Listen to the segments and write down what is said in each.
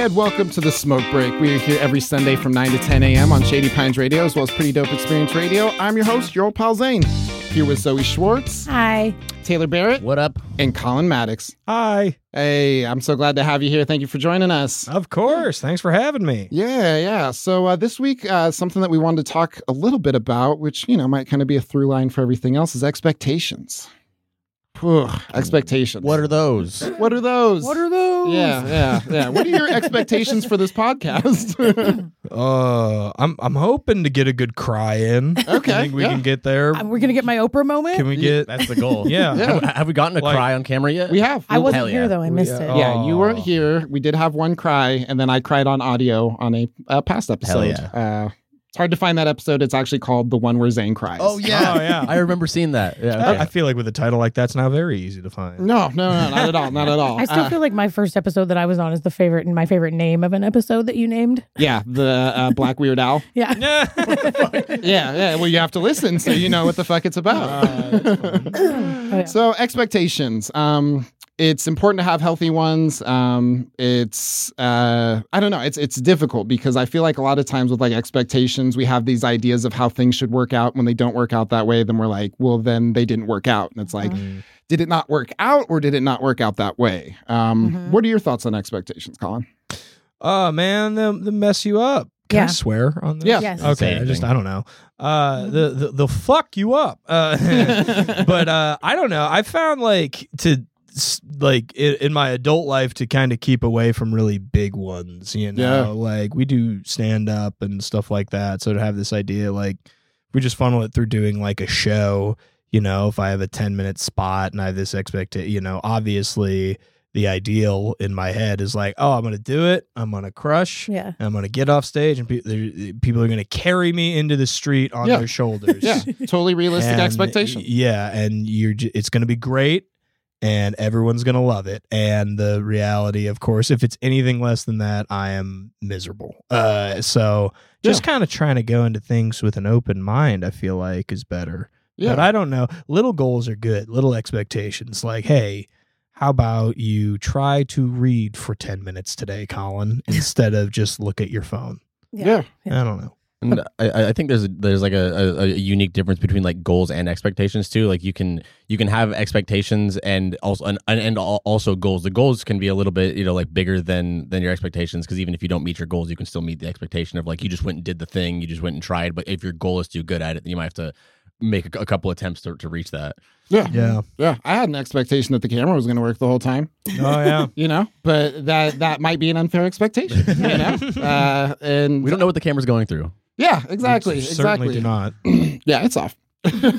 And welcome to the Smoke Break. We are here every Sunday from 9 to 10 a.m. on Shady Pines Radio, as well as Pretty Dope Experience Radio. I'm your host, your old pal Zane. Here with Zoe Schwartz. Hi. Taylor Barrett. What up? And Colin Mattox. Hi. Hey, I'm so glad to have you here. Thank you for joining us. Of course. Thanks for having me. Yeah. So this week, something that we wanted to talk a little bit about, which, you know, might kind of be a through line for everything else, is expectations. Expectations. What are those? Yeah. What are your expectations for this podcast? I'm hoping to get a good cry in. Okay. I think we can get there. We're going to get my Oprah moment? Can we get... That's the goal. Yeah. Have we gotten a cry on camera yet? We have. I wasn't here, though. I missed it. Yeah, you weren't here. We did have one cry, and then I cried on audio on a past episode. Hell yeah. It's hard to find that episode. It's actually called The One Where Zane Cries. Oh, yeah. I remember seeing that. Yeah, okay. I feel like with a title like that's not very easy to find. No, not at all. I still feel like my first episode that I was on is the favorite, and my favorite name of an episode that you named. Yeah, the Black Weird Al. Yeah. Yeah. Well, you have to listen so you know what the fuck it's about. So expectations. It's important to have healthy ones. I don't know. It's difficult because I feel like a lot of times with like expectations, we have these ideas of how things should work out. When they don't work out that way, then we're like, well, then they didn't work out. And it's like, did it not work out or did it not work out that way? What are your thoughts on expectations, Colin? Man, they mess you up. Can I swear on this? Yeah. Yes. Okay. I don't know. They'll fuck you up. But I don't know. I found like in my adult life to kind of keep away from really big ones, you know, like we do stand up and stuff like that. So to have this idea, like we just funnel it through doing like a show, you know, if I have a 10-minute spot and I have this expectation, you know, obviously the ideal in my head is like, oh, I'm going to do it. I'm going to crush. Yeah. I'm going to get off stage and people are going to carry me into the street on their shoulders. Yeah. Totally realistic expectation. Yeah. And it's going to be great. And everyone's going to love it. And the reality, of course, if it's anything less than that, I am miserable. So just kind of trying to go into things with an open mind, I feel like, is better. Yeah. But I don't know. Little goals are good. Little expectations. Like, hey, how about you try to read for 10 minutes today, Colin, instead of just look at your phone? Yeah. I don't know. And I think there's like a unique difference between like goals and expectations too. Like you can have expectations and also goals. The goals can be a little bit, you know, like bigger than your expectations, because even if you don't meet your goals, you can still meet the expectation of like you just went and did the thing, you just went and tried. But if your goal is too good at it, then you might have to make a couple attempts to reach that. Yeah. I had an expectation that the camera was going to work the whole time. Oh yeah, you know, but that might be an unfair expectation. You know, and we don't know what the camera's going through. Yeah, exactly. Certainly do not. Yeah, it's off. But, you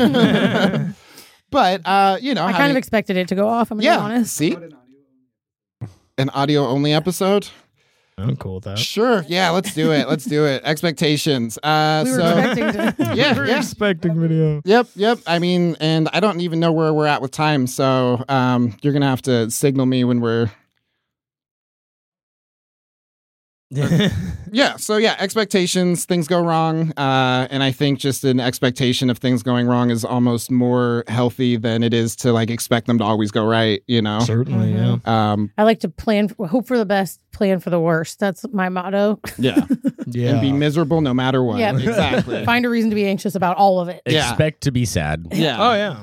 know. I kind of expected it to go off, I'm going to be honest. See? An audio-only episode? I'm cool with that. Sure. Yeah, let's do it. Expectations. We were expecting to. Yeah, we were expecting video. Yep. I mean, and I don't even know where we're at with time, so you're going to have to signal me when we're... So expectations, things go wrong, and I think just an expectation of things going wrong is almost more healthy than it is to like expect them to always go right, you know. Certainly. I like to hope for the best, plan for the worst. That's my motto. Yeah And be miserable no matter what. Yeah, exactly. Find a reason to be anxious about all of it. Expect to be sad. Yeah.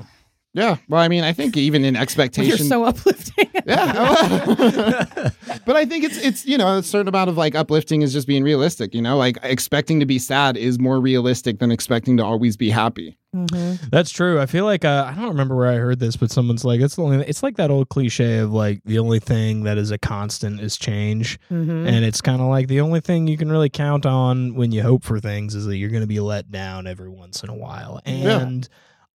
Well, I mean, I think even in expectation, you're so uplifting. Yeah. But I think it's, you know, a certain amount of like uplifting is just being realistic, you know, like expecting to be sad is more realistic than expecting to always be happy. Mm-hmm. That's true. I feel like, I don't remember where I heard this, but someone's like, it's like that old cliche of like, the only thing that is a constant is change. Mm-hmm. And it's kind of like the only thing you can really count on when you hope for things is that you're going to be let down every once in a while. And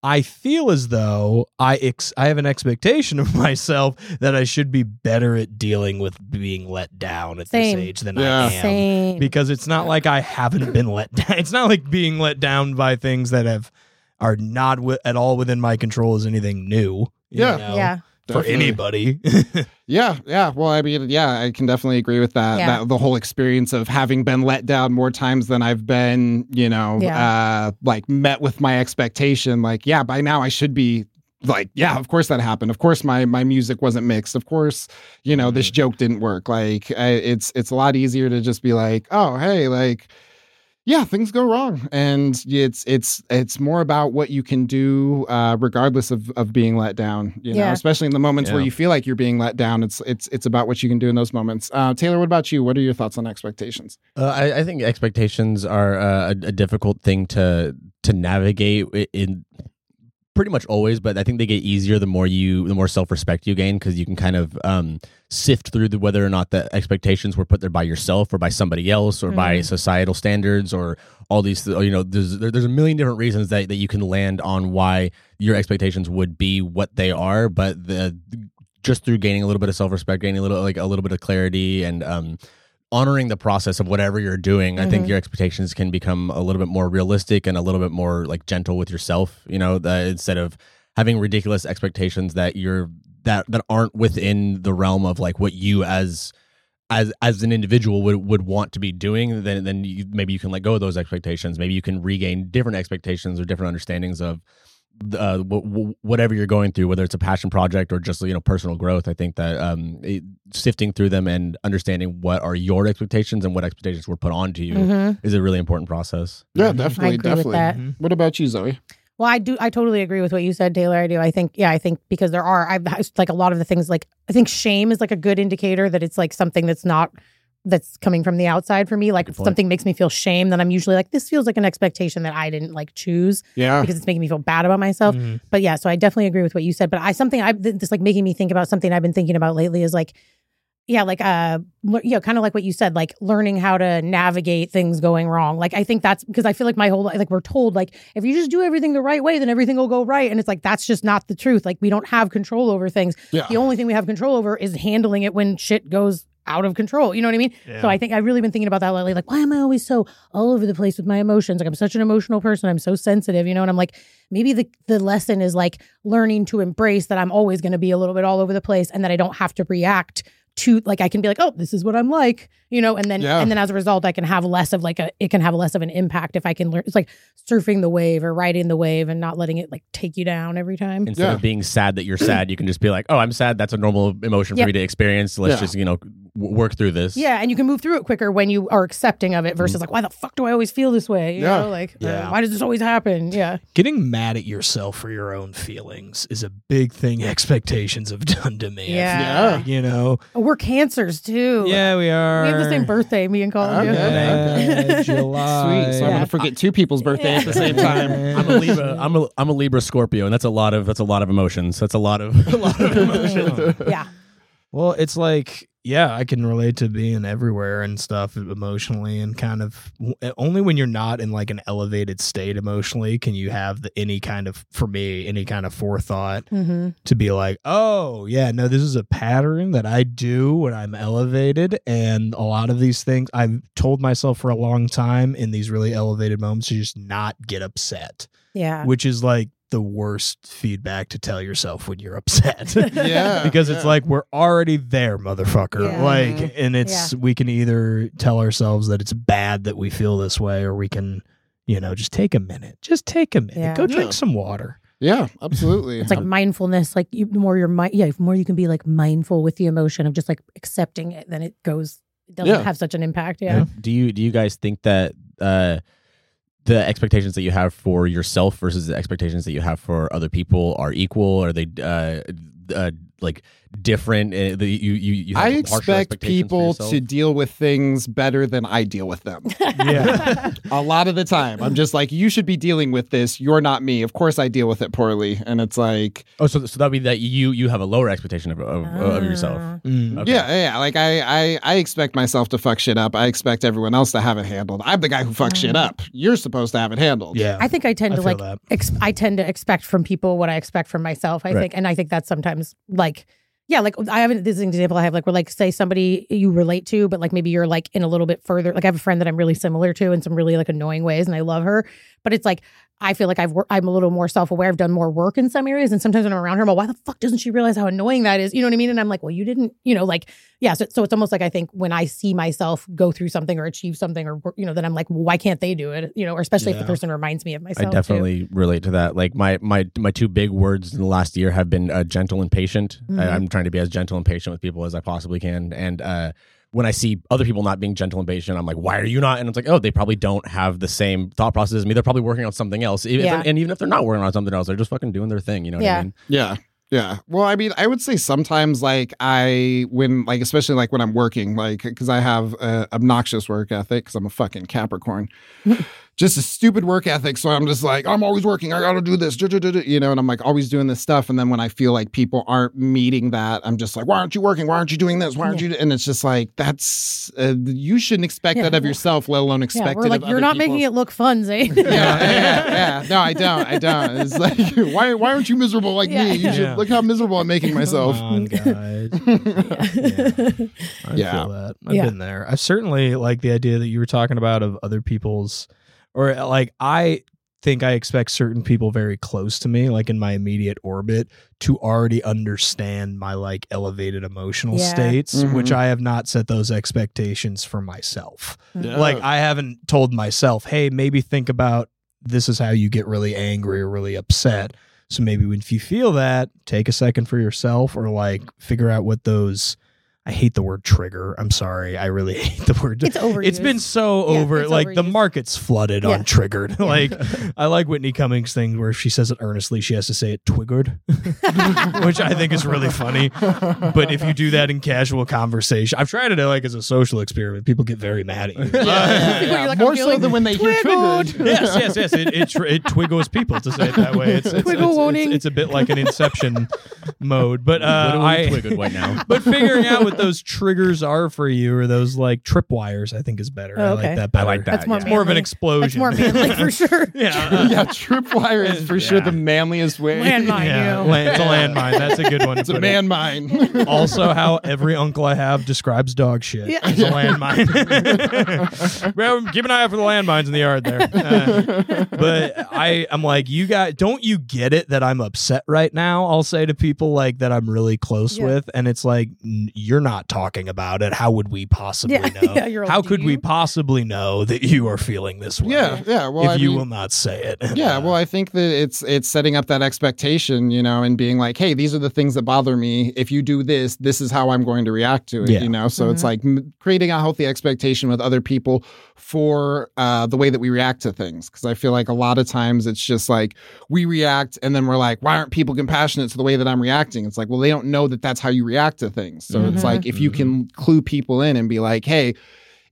I feel as though I have an expectation of myself that I should be better at dealing with being let down at this age than I am. Same. Because it's not like I haven't been let down. It's not like being let down by things that are not at all within my control is anything new. You know? For definitely. Anybody. Yeah. Well, I mean, yeah, I can definitely agree with that. Yeah. That the whole experience of having been let down more times than I've been, you know, like met with my expectation. Like, yeah, by now I should be like, yeah, of course that happened. Of course my music wasn't mixed. Of course, you know, this joke didn't work. Like, it's a lot easier to just be like, oh, hey, like, yeah, things go wrong. And it's more about what you can do regardless of being let down, you know, especially in the moments where you feel like you're being let down. It's about what you can do in those moments. Taylor, what about you? What are your thoughts on expectations? I think expectations are a difficult thing to navigate in pretty much always, but I think they get easier the more self-respect you gain, because you can kind of sift through whether or not the expectations were put there by yourself or by somebody else or by societal standards or all these, you know, there's a million different reasons that you can land on why your expectations would be what they are, but just through gaining a little bit of self-respect, gaining a little bit of clarity and honoring the process of whatever you're doing, I think your expectations can become a little bit more realistic and a little bit more like gentle with yourself, you know, instead of having ridiculous expectations that aren't within the realm of like what you as an individual would want to be doing, then maybe you can let go of those expectations. Maybe you can regain different expectations or different understandings of whatever you're going through, whether it's a passion project or just, you know, personal growth. I think that sifting through them and understanding what are your expectations and what expectations were put onto you is a really important process. Yeah, definitely. Mm-hmm. What about you, Zoe? Well, I totally agree with what you said, Taylor. I do. I think because there are, a lot of the things, like, I think shame is like a good indicator that it's like something that's coming from the outside for me. Like, if something makes me feel shame, then I'm usually like, this feels like an expectation that I didn't like choose because it's making me feel bad about myself. Mm-hmm. But yeah, so I definitely agree with what you said, but making me think about something I've been thinking about lately is like, yeah, like, you know, kind of like what you said, like learning how to navigate things going wrong. Like, I think that's because I feel like my whole life, like, we're told, like, if you just do everything the right way, then everything will go right. And it's like, that's just not the truth. Like, we don't have control over things. Yeah. The only thing we have control over is handling it when shit goes out of control. You know what I mean? Yeah. So I think I've really been thinking about that lately. Like, why am I always so all over the place with my emotions? Like, I'm such an emotional person. I'm so sensitive, you know? And I'm like, maybe the lesson is like learning to embrace that I'm always going to be a little bit all over the place and that I don't have to react to, like, I can be like, oh, this is what I'm like, you know? And then, as a result, I can have less of like it can have less of an impact if I can learn. It's like surfing the wave or riding the wave and not letting it like take you down every time. Instead of being sad that you're sad, you can just be like, oh, I'm sad. That's a normal emotion for me to experience. Let's just, you know, work through this. Yeah. And you can move through it quicker when you are accepting of it versus like, why the fuck do I always feel this way? You know, like, why does this always happen? Yeah. Getting mad at yourself for your own feelings is a big thing expectations have done to me. Yeah. You know, we're Cancers too. Yeah, we are. We have the same birthday, me and Colin. Okay. July. Sweet. So I'm gonna forget two people's birthday at the same time. I'm a Libra. I'm a Libra Scorpio, and that's a lot of emotions. That's a lot of emotions. Yeah. Well, it's like, yeah, I can relate to being everywhere and stuff emotionally, and kind of only when you're not in like an elevated state emotionally can you have any kind of forethought to be like, oh yeah, no, this is a pattern that I do when I'm elevated, and a lot of these things I've told myself for a long time in these really elevated moments to just not get upset. Yeah, which is like the worst feedback to tell yourself when you're upset. Because it's like, we're already there, motherfucker. Yeah. Like, and it's, we can either tell ourselves that it's bad that we feel this way, or we can, you know, just take a minute, go drink some water. Yeah, absolutely. It's like mindfulness. Like, the more you can be like mindful with the emotion of just like accepting it, then it goes, doesn't have such an impact. Yeah. Do you guys think that, the expectations that you have for yourself versus the expectations that you have for other people are equal? Are they like different? You have, I expect people to deal with things better than I deal with them. Yeah, a lot of the time I'm just like, you should be dealing with this. You're not me. Of course I deal with it poorly, and it's like, oh, so that'd be that you have a lower expectation of yourself. Mm. Okay. Yeah. Like I expect myself to fuck shit up. I expect everyone else to have it handled. I'm the guy who fucks shit up. You're supposed to have it handled. Yeah, I think I tend to expect from people what I expect from myself. I think that's sometimes. Like, yeah, like I haven't, this is an example I have, like, we're like, say somebody you relate to, but like maybe you're like in a little bit further, like I have a friend that I'm really similar to in some really like annoying ways, and I love her, But it's like, I feel like I'm a little more self-aware. I've done more work in some areas. And sometimes when I'm around her, I'm like, why the fuck doesn't she realize how annoying that is? You know what I mean? And I'm like, well, you didn't, you know, like, yeah. So it's almost like, I think when I see myself go through something or achieve something or, you know, then I'm like, well, why can't they do it? You know, or especially if the person reminds me of myself. I definitely relate to that. Like my two big words in the last year have been gentle and patient. Mm-hmm. I'm trying to be as gentle and patient with people as I possibly can. And, when I see other people not being gentle and patient, I'm like, why are you not? And it's like, oh, they probably don't have the same thought process as me. They're probably working on something else. And even if they're not working on something else, they're just fucking doing their thing. You know what I mean? Yeah. Yeah. Well, I mean, I would say sometimes especially like when I'm working, like, because I have obnoxious work ethic because I'm a fucking Capricorn. Just a stupid work ethic. So I'm just like, I'm always working. I got to do this, you know, and I'm like always doing this stuff. And then when I feel like people aren't meeting that, I'm just like, why aren't you working? Why aren't you doing this? Why aren't you? And it's just like, that's you shouldn't expect that of yourself, let alone expect it. We're like, you're not making it look fun, Zane. No, I don't. It's like, why aren't you miserable like me? You should look how miserable I'm making myself. Come on, guys. I feel that. I've been there. I've certainly like the idea that you were talking about of other people's. Or like, I think I expect certain people very close to me, like in my immediate orbit, to already understand my like elevated emotional states, which I have not set those expectations for myself. Yeah. Like I haven't told myself, hey, maybe think about this is how you get really angry or really upset. So maybe if you feel that, take a second for yourself or like figure out what those... I hate the word trigger. I'm sorry. I really hate the word. It's overused. It's been so over. Yeah, like overused. The market's flooded on triggered. Like I like Whitney Cummings' thing where if she says it earnestly, she has to say it twiggered, which I think is really funny. But if you do that in casual conversation, I've tried it like as a social experiment. People get very mad at you. Like, more so than when they hear twiggered. Yes. It twiggles people to say it that way. It's a bit like an Inception mode. But I twiggered right now. But figuring out what those triggers are for you, or those like tripwires, I think is better. Oh, okay. I like that better. That's more, it's more of an explosion. That's more manly for sure. Tripwire is for sure the manliest way. Landmine, it's a landmine. That's a good one. It's a manmine. Also, how every uncle I have describes dog shit. Yeah. It's a landmine. Well, keep an eye out for the landmines in the yard there. But I'm like, you guys, don't you get it that I'm upset right now? I'll say to people like that I'm really close with, and it's like you're not talking about it. How would we possibly know? How could we possibly know that you are feeling this way? Yeah. Well, if you will not say it. Yeah. Well, I think that it's setting up that expectation, you know, and being like, hey, these are the things that bother me. If you do this, this is how I'm going to react to it. Yeah. You know, so it's like creating a healthy expectation with other people for the way that we react to things. Because I feel like a lot of times it's just like we react and then we're like, why aren't people compassionate to the way that I'm reacting? It's like, well, they don't know that that's how you react to things. So it's like if you can clue people in and be like, hey,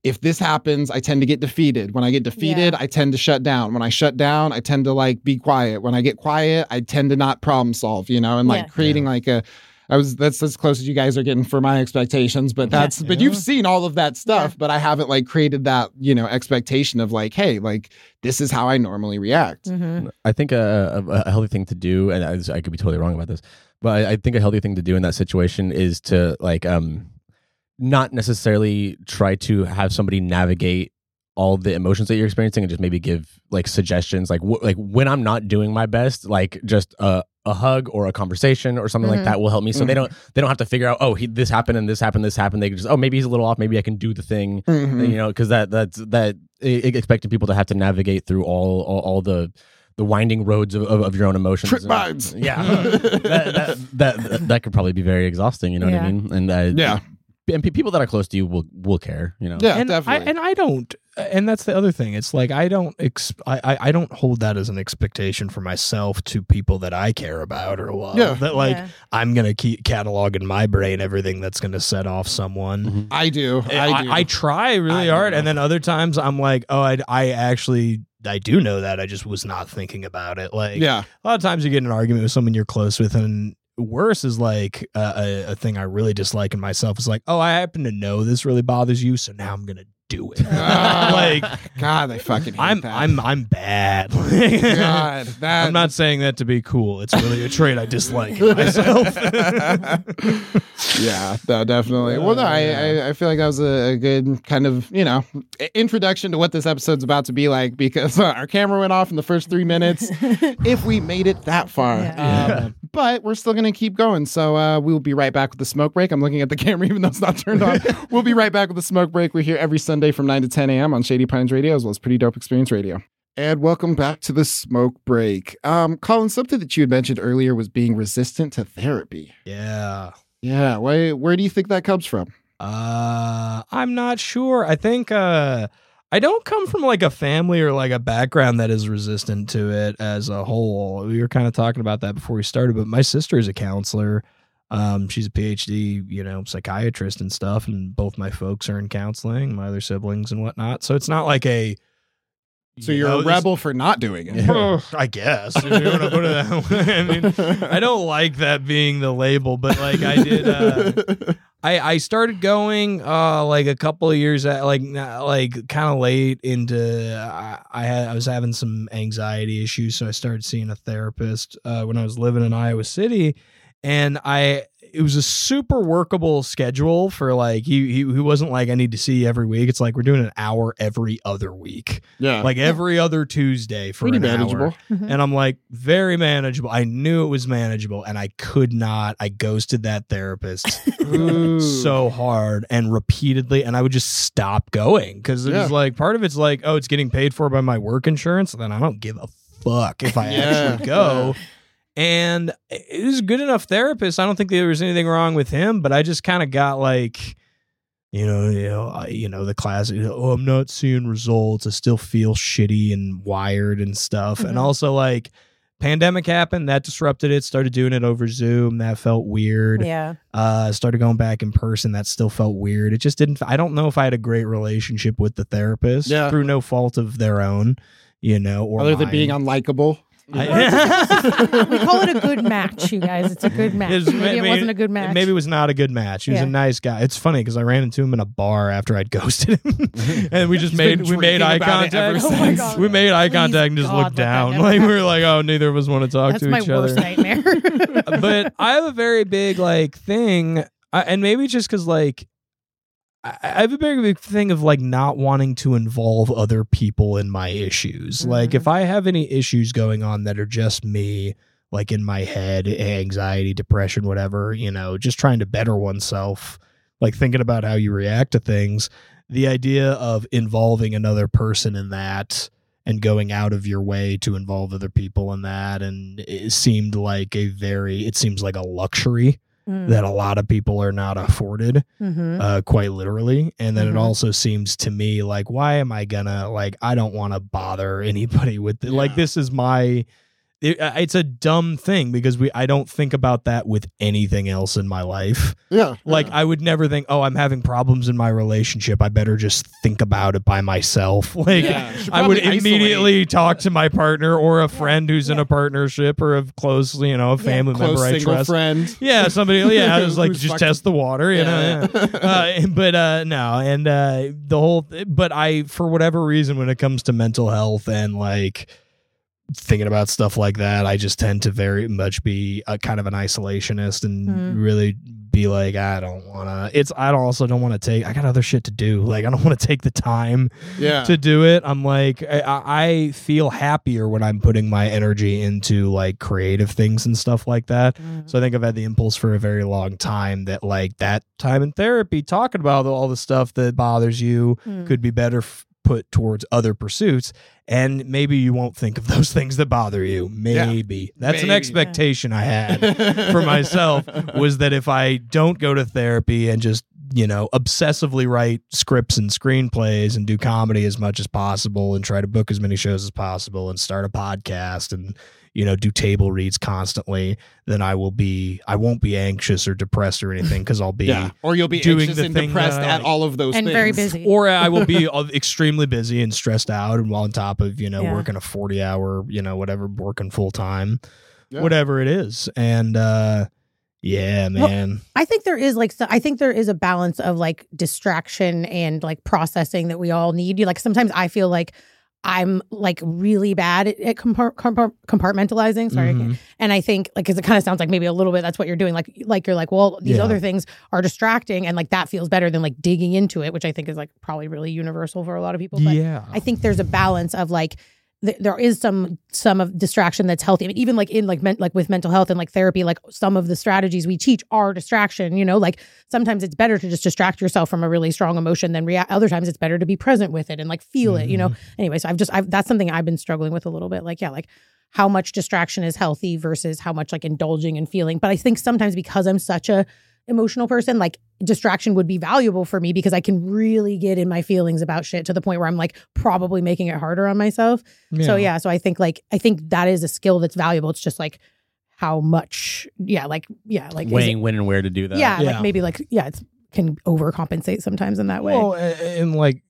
if this happens, I tend to get defeated. When I get defeated, I tend to shut down. When I shut down, I tend to like be quiet. When I get quiet, I tend to not problem solve, you know, and like creating like a that's as close as you guys are getting for my expectations, but but you've seen all of that stuff, but I haven't like created that, you know, expectation of like, hey, like this is how I normally react. Mm-hmm. I think a healthy thing to do, and I could be totally wrong about this, but I think a healthy thing to do in that situation is to like not necessarily try to have somebody navigate all the emotions that you're experiencing and just maybe give like suggestions, like like when I'm not doing my best, like just a hug or a conversation or something like that will help me. So they don't have to figure out, oh, this happened and this happened, this happened. They can just, oh, maybe he's a little off. Maybe I can do the thing, you know, because that's expecting people to have to navigate through all the winding roads of your own emotions. Trip vibes. Yeah. that could probably be very exhausting. You know what I mean? And and people that are close to you will care, you know. Yeah, and definitely. I don't, and that's the other thing. It's like I don't hold that as an expectation for myself to people that I care about or love. Yeah. That I'm gonna keep catalog in my brain everything that's gonna set off someone. Mm-hmm. I do. I try really hard, and then other times I'm like, oh, I actually. I do know that. I just was not thinking about it. Like, a lot of times you get in an argument with someone you're close with, and worse is like a thing I really dislike in myself is like, oh, I happen to know this really bothers you, so now I'm going to do it. Like, God, they fucking hate that. I'm bad. God, that... I'm not saying that to be cool. It's really a trait I dislike myself. Yeah, no, definitely. Well, no, I feel like that was a good kind of, you know, introduction to what this episode's about to be like, because our camera went off in the first 3 minutes, if we made it that far. Yeah. But we're still going to keep going. So we'll be right back with the smoke break. I'm looking at the camera, even though it's not turned on. We'll be right back with the smoke break. We're here every Sunday from 9 to 10 a.m. on Shady Pines Radio, as well as Pretty Dope Experience Radio. And welcome back to the smoke break. Colin, something that you had mentioned earlier was being resistant to therapy. Yeah. Yeah. Where do you think that comes from? I'm not sure. I think I don't come from like a family or like a background that is resistant to it as a whole. We were kind of talking about that before we started, but my sister is a counselor. She's a PhD, you know, psychiatrist and stuff. And both my folks are in counseling, my other siblings and whatnot. So it's not like a. So you're a rebel for not doing it. Yeah, I guess. If you want to go to that. I mean, I don't like that being the label, but like I did. I started going like a couple of years at, like kind of late into I was having some anxiety issues. So I started seeing a therapist when I was living in Iowa City. And it was a super workable schedule for like, he wasn't like, I need to see you every week. It's like, we're doing an hour every other week. Yeah. Like every other Tuesday for pretty an manageable. Hour. Mm-hmm. And I'm like, very manageable. I knew it was manageable and I could not. I ghosted that therapist so hard and repeatedly. And I would just stop going because it was like, part of it's like, oh, it's getting paid for by my work insurance. And then I don't give a fuck if I actually go. And it was a good enough therapist. I don't think there was anything wrong with him, but I just kind of got like, you know, the classic, oh, I'm not seeing results. I still feel shitty and wired and stuff. Mm-hmm. And also like pandemic happened, that disrupted it, started doing it over Zoom. That felt weird. Yeah. Started going back in person. That still felt weird. It just didn't, I don't know if I had a great relationship with the therapist through no fault of their own, you know, or other than being unlikable. We call it a good match, you guys. It's a good match. Maybe it wasn't a good match. Maybe it was not a good match. He was a nice guy. It's funny because I ran into him in a bar after I'd ghosted him, and we made eye contact. Oh my God. We made eye contact and just looked down. Like we were like, oh, neither of us want to talk to each other. That's my worst nightmare. But I have a very big like thing, and maybe just because like. I have a very big thing of like not wanting to involve other people in my issues. Mm-hmm. Like if I have any issues going on that are just me, like in my head, anxiety, depression, whatever, you know, just trying to better oneself, like thinking about how you react to things, the idea of involving another person in that and going out of your way to involve other people in that. And it seems like a luxury. Mm. That a lot of people are not afforded, quite literally. And then it also seems to me like, why am I gonna like, I don't want to bother anybody with like, this is my, it's a dumb thing because I don't think about that with anything else in my life. Yeah. Like I would never think, oh, I'm having problems in my relationship. I better just think about it by myself. Like I would immediately talk to my partner or a friend who's in a partnership or a close, you know, a family member I trust. Friend. Yeah. Somebody. Yeah. I was like, just test the water, you know? Yeah. No. And but I, for whatever reason, when it comes to mental health and like, thinking about stuff like that, I just tend to very much be a kind of an isolationist and really be like, I don't want to. I got other shit to do. Like, I don't want to take the time to do it. I'm like, I feel happier when I'm putting my energy into like creative things and stuff like that. Mm. So I think I've had the impulse for a very long time that like that time in therapy, talking about all the stuff that bothers you could be better put towards other pursuits, and maybe you won't think of those things that bother you. Maybe that's an expectation I had for myself, was that if I don't go to therapy and just, you know, obsessively write scripts and screenplays and do comedy as much as possible and try to book as many shows as possible and start a podcast and, you know, do table reads constantly, then I won't be anxious or depressed or anything because I'll be or you'll be doing anxious and depressed at all of those and things. Very busy. Or I will be extremely busy and stressed out and on top of, you know, working a 40-hour, you know, whatever, working full-time, whatever it is. And Yeah, man. Well, I think there is like, so I think there is a balance of like distraction and like processing that we all need. You like sometimes I feel like I'm like really bad at compartmentalizing. Sorry. Mm-hmm. And I think like, cause it kind of sounds like maybe a little bit, that's what you're doing. Like you're like, well, these other things are distracting and like that feels better than like digging into it, which I think is like probably really universal for a lot of people. But I think there's a balance of like, there is some of distraction that's healthy. I mean, even like in like with mental health and like therapy, like some of the strategies we teach are distraction, you know, like sometimes it's better to just distract yourself from a really strong emotion than react. Other times it's better to be present with it and like feel it, you know? Anyway, so I've that's something I've been struggling with a little bit. Like, yeah, like how much distraction is healthy versus how much like indulging and feeling. But I think sometimes because I'm such a emotional person, like distraction would be valuable for me because I can really get in my feelings about shit to the point where I'm like probably making it harder on myself. Yeah. So yeah, so I think that is a skill that's valuable. It's just like how much, like weighing when and where to do that. Yeah. Like maybe like it can overcompensate sometimes in that way. Well, and like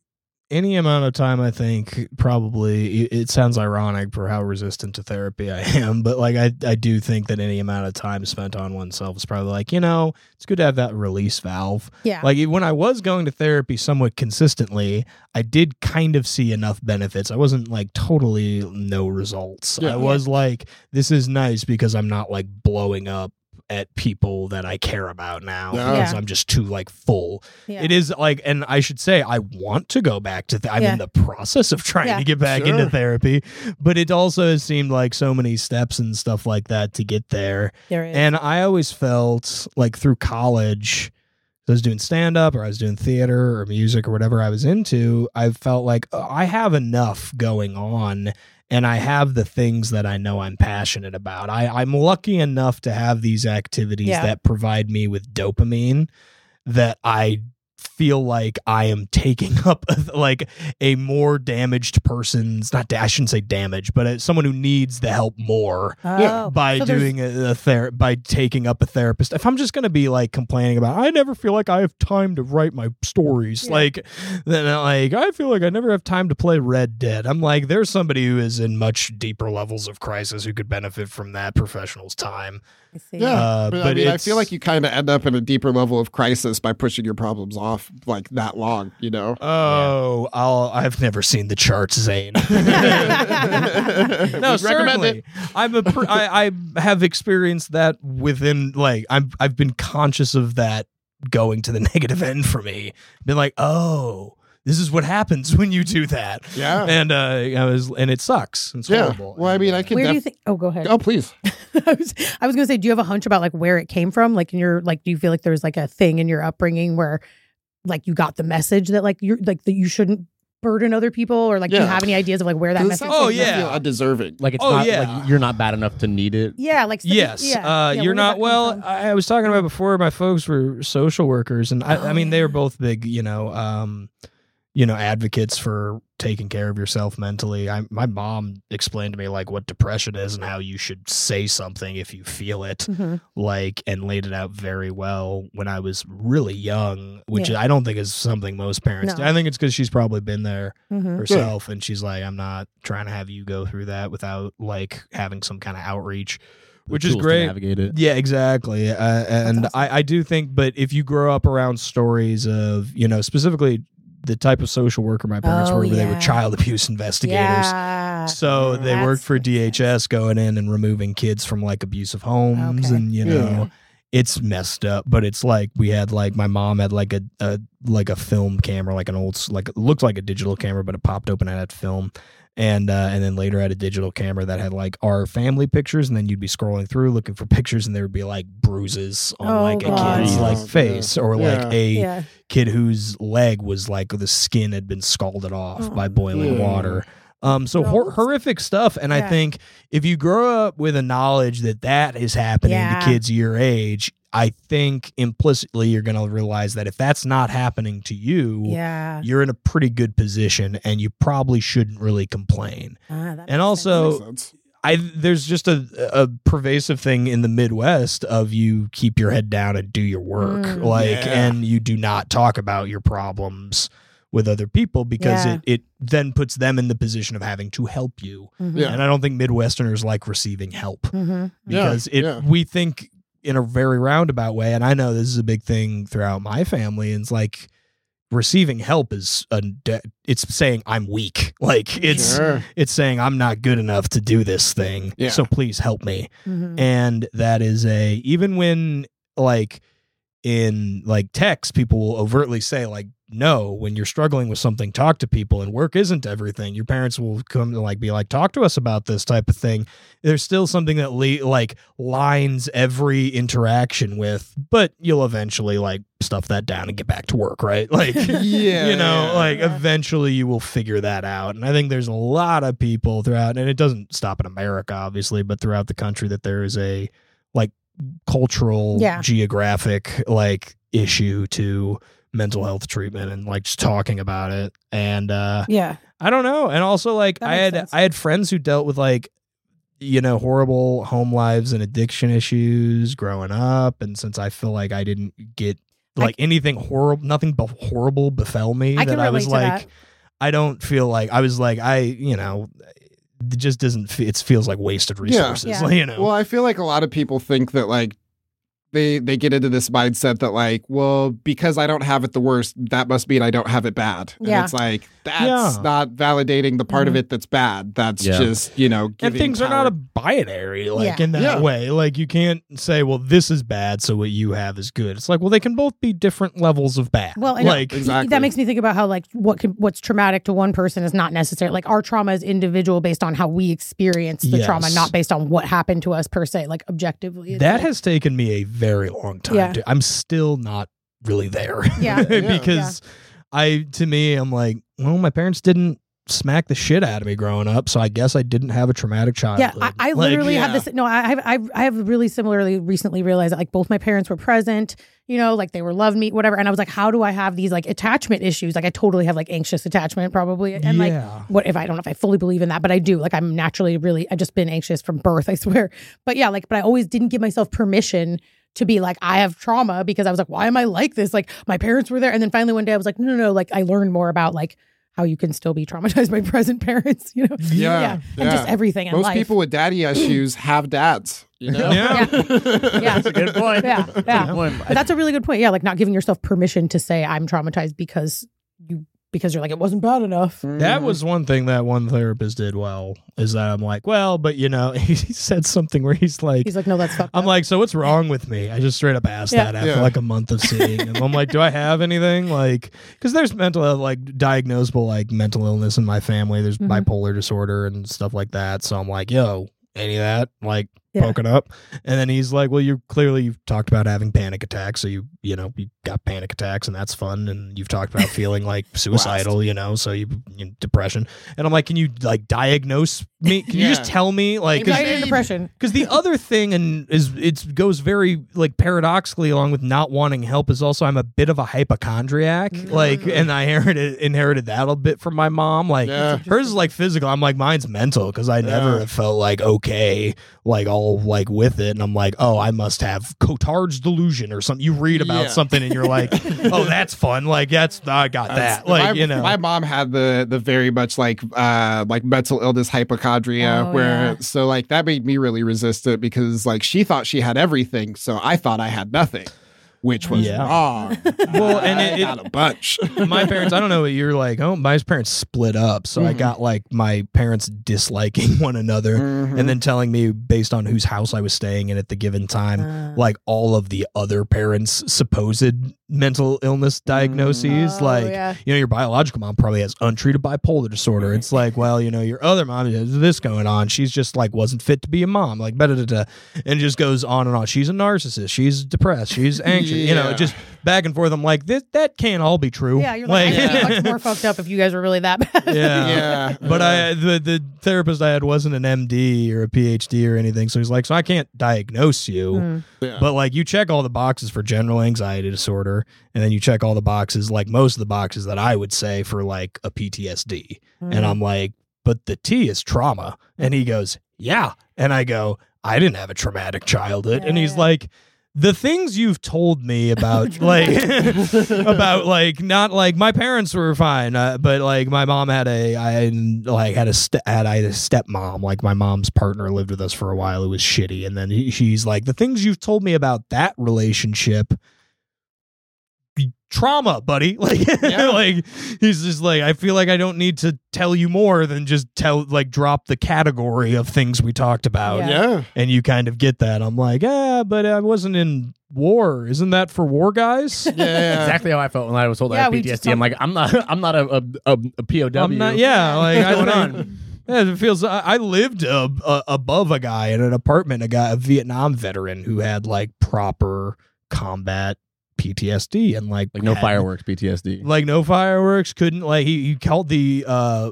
any amount of time, I think probably it sounds ironic for how resistant to therapy I am, but like I do think that any amount of time spent on oneself is probably like, you know, it's good to have that release valve. Yeah. Like when I was going to therapy somewhat consistently, I did kind of see enough benefits. I wasn't like totally no results. Yeah. I was like, this is nice because I'm not like blowing up at people that I care about now because I'm just too like full. Yeah. It is like, and I should say I want to go back to I'm in the process of trying to get back into therapy, but it also has seemed like so many steps and stuff like that to get there. And I always felt like through college, I was doing stand-up or I was doing theater or music or whatever I was into, I felt like I have enough going on. And I have the things that I know I'm passionate about. I'm lucky enough to have these activities that provide me with dopamine that I feel like I am taking up like a more damaged person's, I shouldn't say damaged, but someone who needs the help more by doing by taking up a therapist. If I'm just going to be like complaining about, I never feel like I have time to write my stories. Yeah. Like then I feel like I never have time to play Red Dead. I'm like, there's somebody who is in much deeper levels of crisis who could benefit from that professional's time. I see. Yeah. But I mean, I feel like you kind of end up in a deeper level of crisis by pushing your problems off like that long, you know? Oh, yeah. I've never seen the charts, Zane. No, certainly. I have experienced that within like I've been conscious of that going to the negative end for me. Been like, oh, this is what happens when you do that. Yeah. And and it sucks. It's horrible. Well, I mean, I can. Where do you think? Oh, go ahead. Oh, please. I was going to say, do you have a hunch about like where it came from? Like in your, like, do you feel like there was like a thing in your upbringing where like you got the message that like you're like that you shouldn't burden other people, or like do you have any ideas of like where that message? Oh yeah, undeserving. Like it's not like you're not bad enough to need it. Yeah, like yes, you're not. Well, I was talking about before. My folks were social workers, and I mean they were both big, you know, advocates for taking care of yourself mentally. My mom explained to me like what depression is and how you should say something if you feel it, like, and laid it out very well when I was really young, which I don't think is something most parents do. I think it's because she's probably been there herself, and she's like, I'm not trying to have you go through that without like having some kind of outreach. Which is great. Navigate it. Yeah, exactly. And awesome. I do think, but if you grow up around stories of, you know, specifically the type of social worker my parents were, they were child abuse investigators. Yeah. So they worked for DHS going in and removing kids from like abusive homes. Okay. And, you know, it's messed up, but it's like we had like my mom had like a film camera, like an old, like it looked like a digital camera, but it popped open and had film. And then later I had a digital camera that had like our family pictures, and then you'd be scrolling through looking for pictures, and there would be like bruises on a kid's like face or like a kid whose leg was like the skin had been scalded off by boiling water. So horrific stuff. And I think if you grow up with a knowledge that is happening to kids your age, I think implicitly you're going to realize that if that's not happening to you, you're in a pretty good position and you probably shouldn't really complain. And also, there's just a pervasive thing in the Midwest of you keep your head down and do your work, and you do not talk about your problems with other people because it then puts them in the position of having to help you. And I don't think Midwesterners like receiving help because we think in a very roundabout way. And I know this is a big thing throughout my family. And it's like receiving help is it's saying I'm weak. Like it's saying I'm not good enough to do this thing. Yeah. So please help me. Mm-hmm. And that is even when like in like text, people will overtly say like, no, when you're struggling with something, talk to people, and work isn't everything. Your parents will come to like be like, talk to us about this type of thing. There's still something that like lines every interaction with, but you'll eventually like stuff that down and get back to work, right? Like, eventually you will figure that out. And I think there's a lot of people throughout, and it doesn't stop in America, obviously, but throughout the country that there is a like cultural, geographic like issue to mental health treatment and like just talking about it. And I don't know. And also like I had friends who dealt with like, you know, horrible home lives and addiction issues growing up. And since I feel like I didn't get like anything horrible, nothing but horrible befell me, I was like, I don't feel like I was like, it just doesn't it feels like wasted resources. Yeah. Yeah. Like, you know? Well, I feel like a lot of people think that like, They get into this mindset that like, well, because I don't have it the worst, that must mean I don't have it bad. Yeah. And it's like, that's not validating the part of it that's bad. That's just, you know, giving. And things are not a binary, like in that way. Like you can't say, well, this is bad, so what you have is good. It's like, well, they can both be different levels of bad. Well, and like exactly. That makes me think about how like what's traumatic to one person is not necessarily like our trauma is individual based on how we experience the trauma, not based on what happened to us per se, like objectively. That has taken me a very long time. Yeah. I'm still not really there. Yeah. Because I'm like, well, my parents didn't smack the shit out of me growing up, so I guess I didn't have a traumatic childhood. Yeah, I like, literally have this. No, I have really similarly recently realized that like both my parents were present, you know, like they were loved me, whatever. And I was like, how do I have these like attachment issues? Like I totally have like anxious attachment probably. And like, what if I don't know if I fully believe in that, but I do. Like I'm naturally really, I've just been anxious from birth, I swear. But yeah, like, but I always didn't give myself permission to be like, I have trauma because I was like, why am I like this? Like my parents were there. And then finally one day I was like, no. Like I learned more about like how you can still be traumatized by present parents, you know? Yeah. And just everything in life. Most people with daddy issues have dads, you know? That's a good point. But that's a really good point. Yeah, like not giving yourself permission to say I'm traumatized because you're like, it wasn't bad enough. That was one thing that one therapist did well, is that I'm like, well, but you know, he said something where he's like, no, that's fucked up. I'm like, so what's wrong with me? I just straight up asked that after like a month of seeing him. I'm like, do I have anything? Like, because there's mental, like diagnosable, like mental illness in my family. There's bipolar disorder and stuff like that. So I'm like, yo, any of that? Like, poking up. And then he's like, well, you've talked about having panic attacks, so you got panic attacks and that's fun, and you've talked about feeling like suicidal, you know, so you depression. And I'm like, can you like diagnose me? Can you just tell me like depression? Because the other thing and is it goes very like paradoxically along with not wanting help is also I'm a bit of a hypochondriac, like, and I inherited that a bit from my mom. Like hers is like physical. I'm like, mine's mental because I never felt like okay, like all like with it, and I'm like, oh, I must have Cotard's delusion or something. You read about something and you're like, oh, that's fun. Like I got that. Like my mom had the very much like mental illness hypochondria, so like that made me really resist it because like she thought she had everything, so I thought I had nothing, which was wrong. Well, and I got a bunch. My parents, I don't know what you're like. Oh, my parents split up. So I got like my parents disliking one another and then telling me based on whose house I was staying in at the given time, like all of the other parents' supposed mental illness diagnoses. You know, your biological mom probably has untreated bipolar disorder. Right. It's like, well, you know, your other mom has this going on. She's just like, wasn't fit to be a mom. Like, and it just goes on and on. She's a narcissist. She's depressed. She's anxious. You know, just back and forth. I'm like, that can't all be true. Yeah, you're like much more fucked up if you guys were really that bad. Yeah. But the therapist I had wasn't an MD or a PhD or anything, so he's like, so I can't diagnose you, but like you check all the boxes for general anxiety disorder, and then you check all the boxes, like most of the boxes that I would say for like a PTSD, and I'm like, but the T is trauma, and he goes, yeah, and I go, I didn't have a traumatic childhood, and he's like. the things you've told me about, not my parents were fine, but like my mom had a stepmom. Like my mom's partner lived with us for a while. It was shitty, and then she's like, the things you've told me about that relationship. Trauma, buddy. Like he's just like, I feel like I don't need to tell you more than just drop the category of things we talked about. Yeah. And you kind of get that. I'm like, but I wasn't in war. Isn't that for war guys? Yeah. Exactly how I felt when I was told I had PTSD. I'm like, I'm not a POW. I'm not, yeah. Like I went on. Yeah, it feels. I lived above a guy in an apartment. A Vietnam veteran who had like proper combat PTSD and no fireworks PTSD, couldn't he called the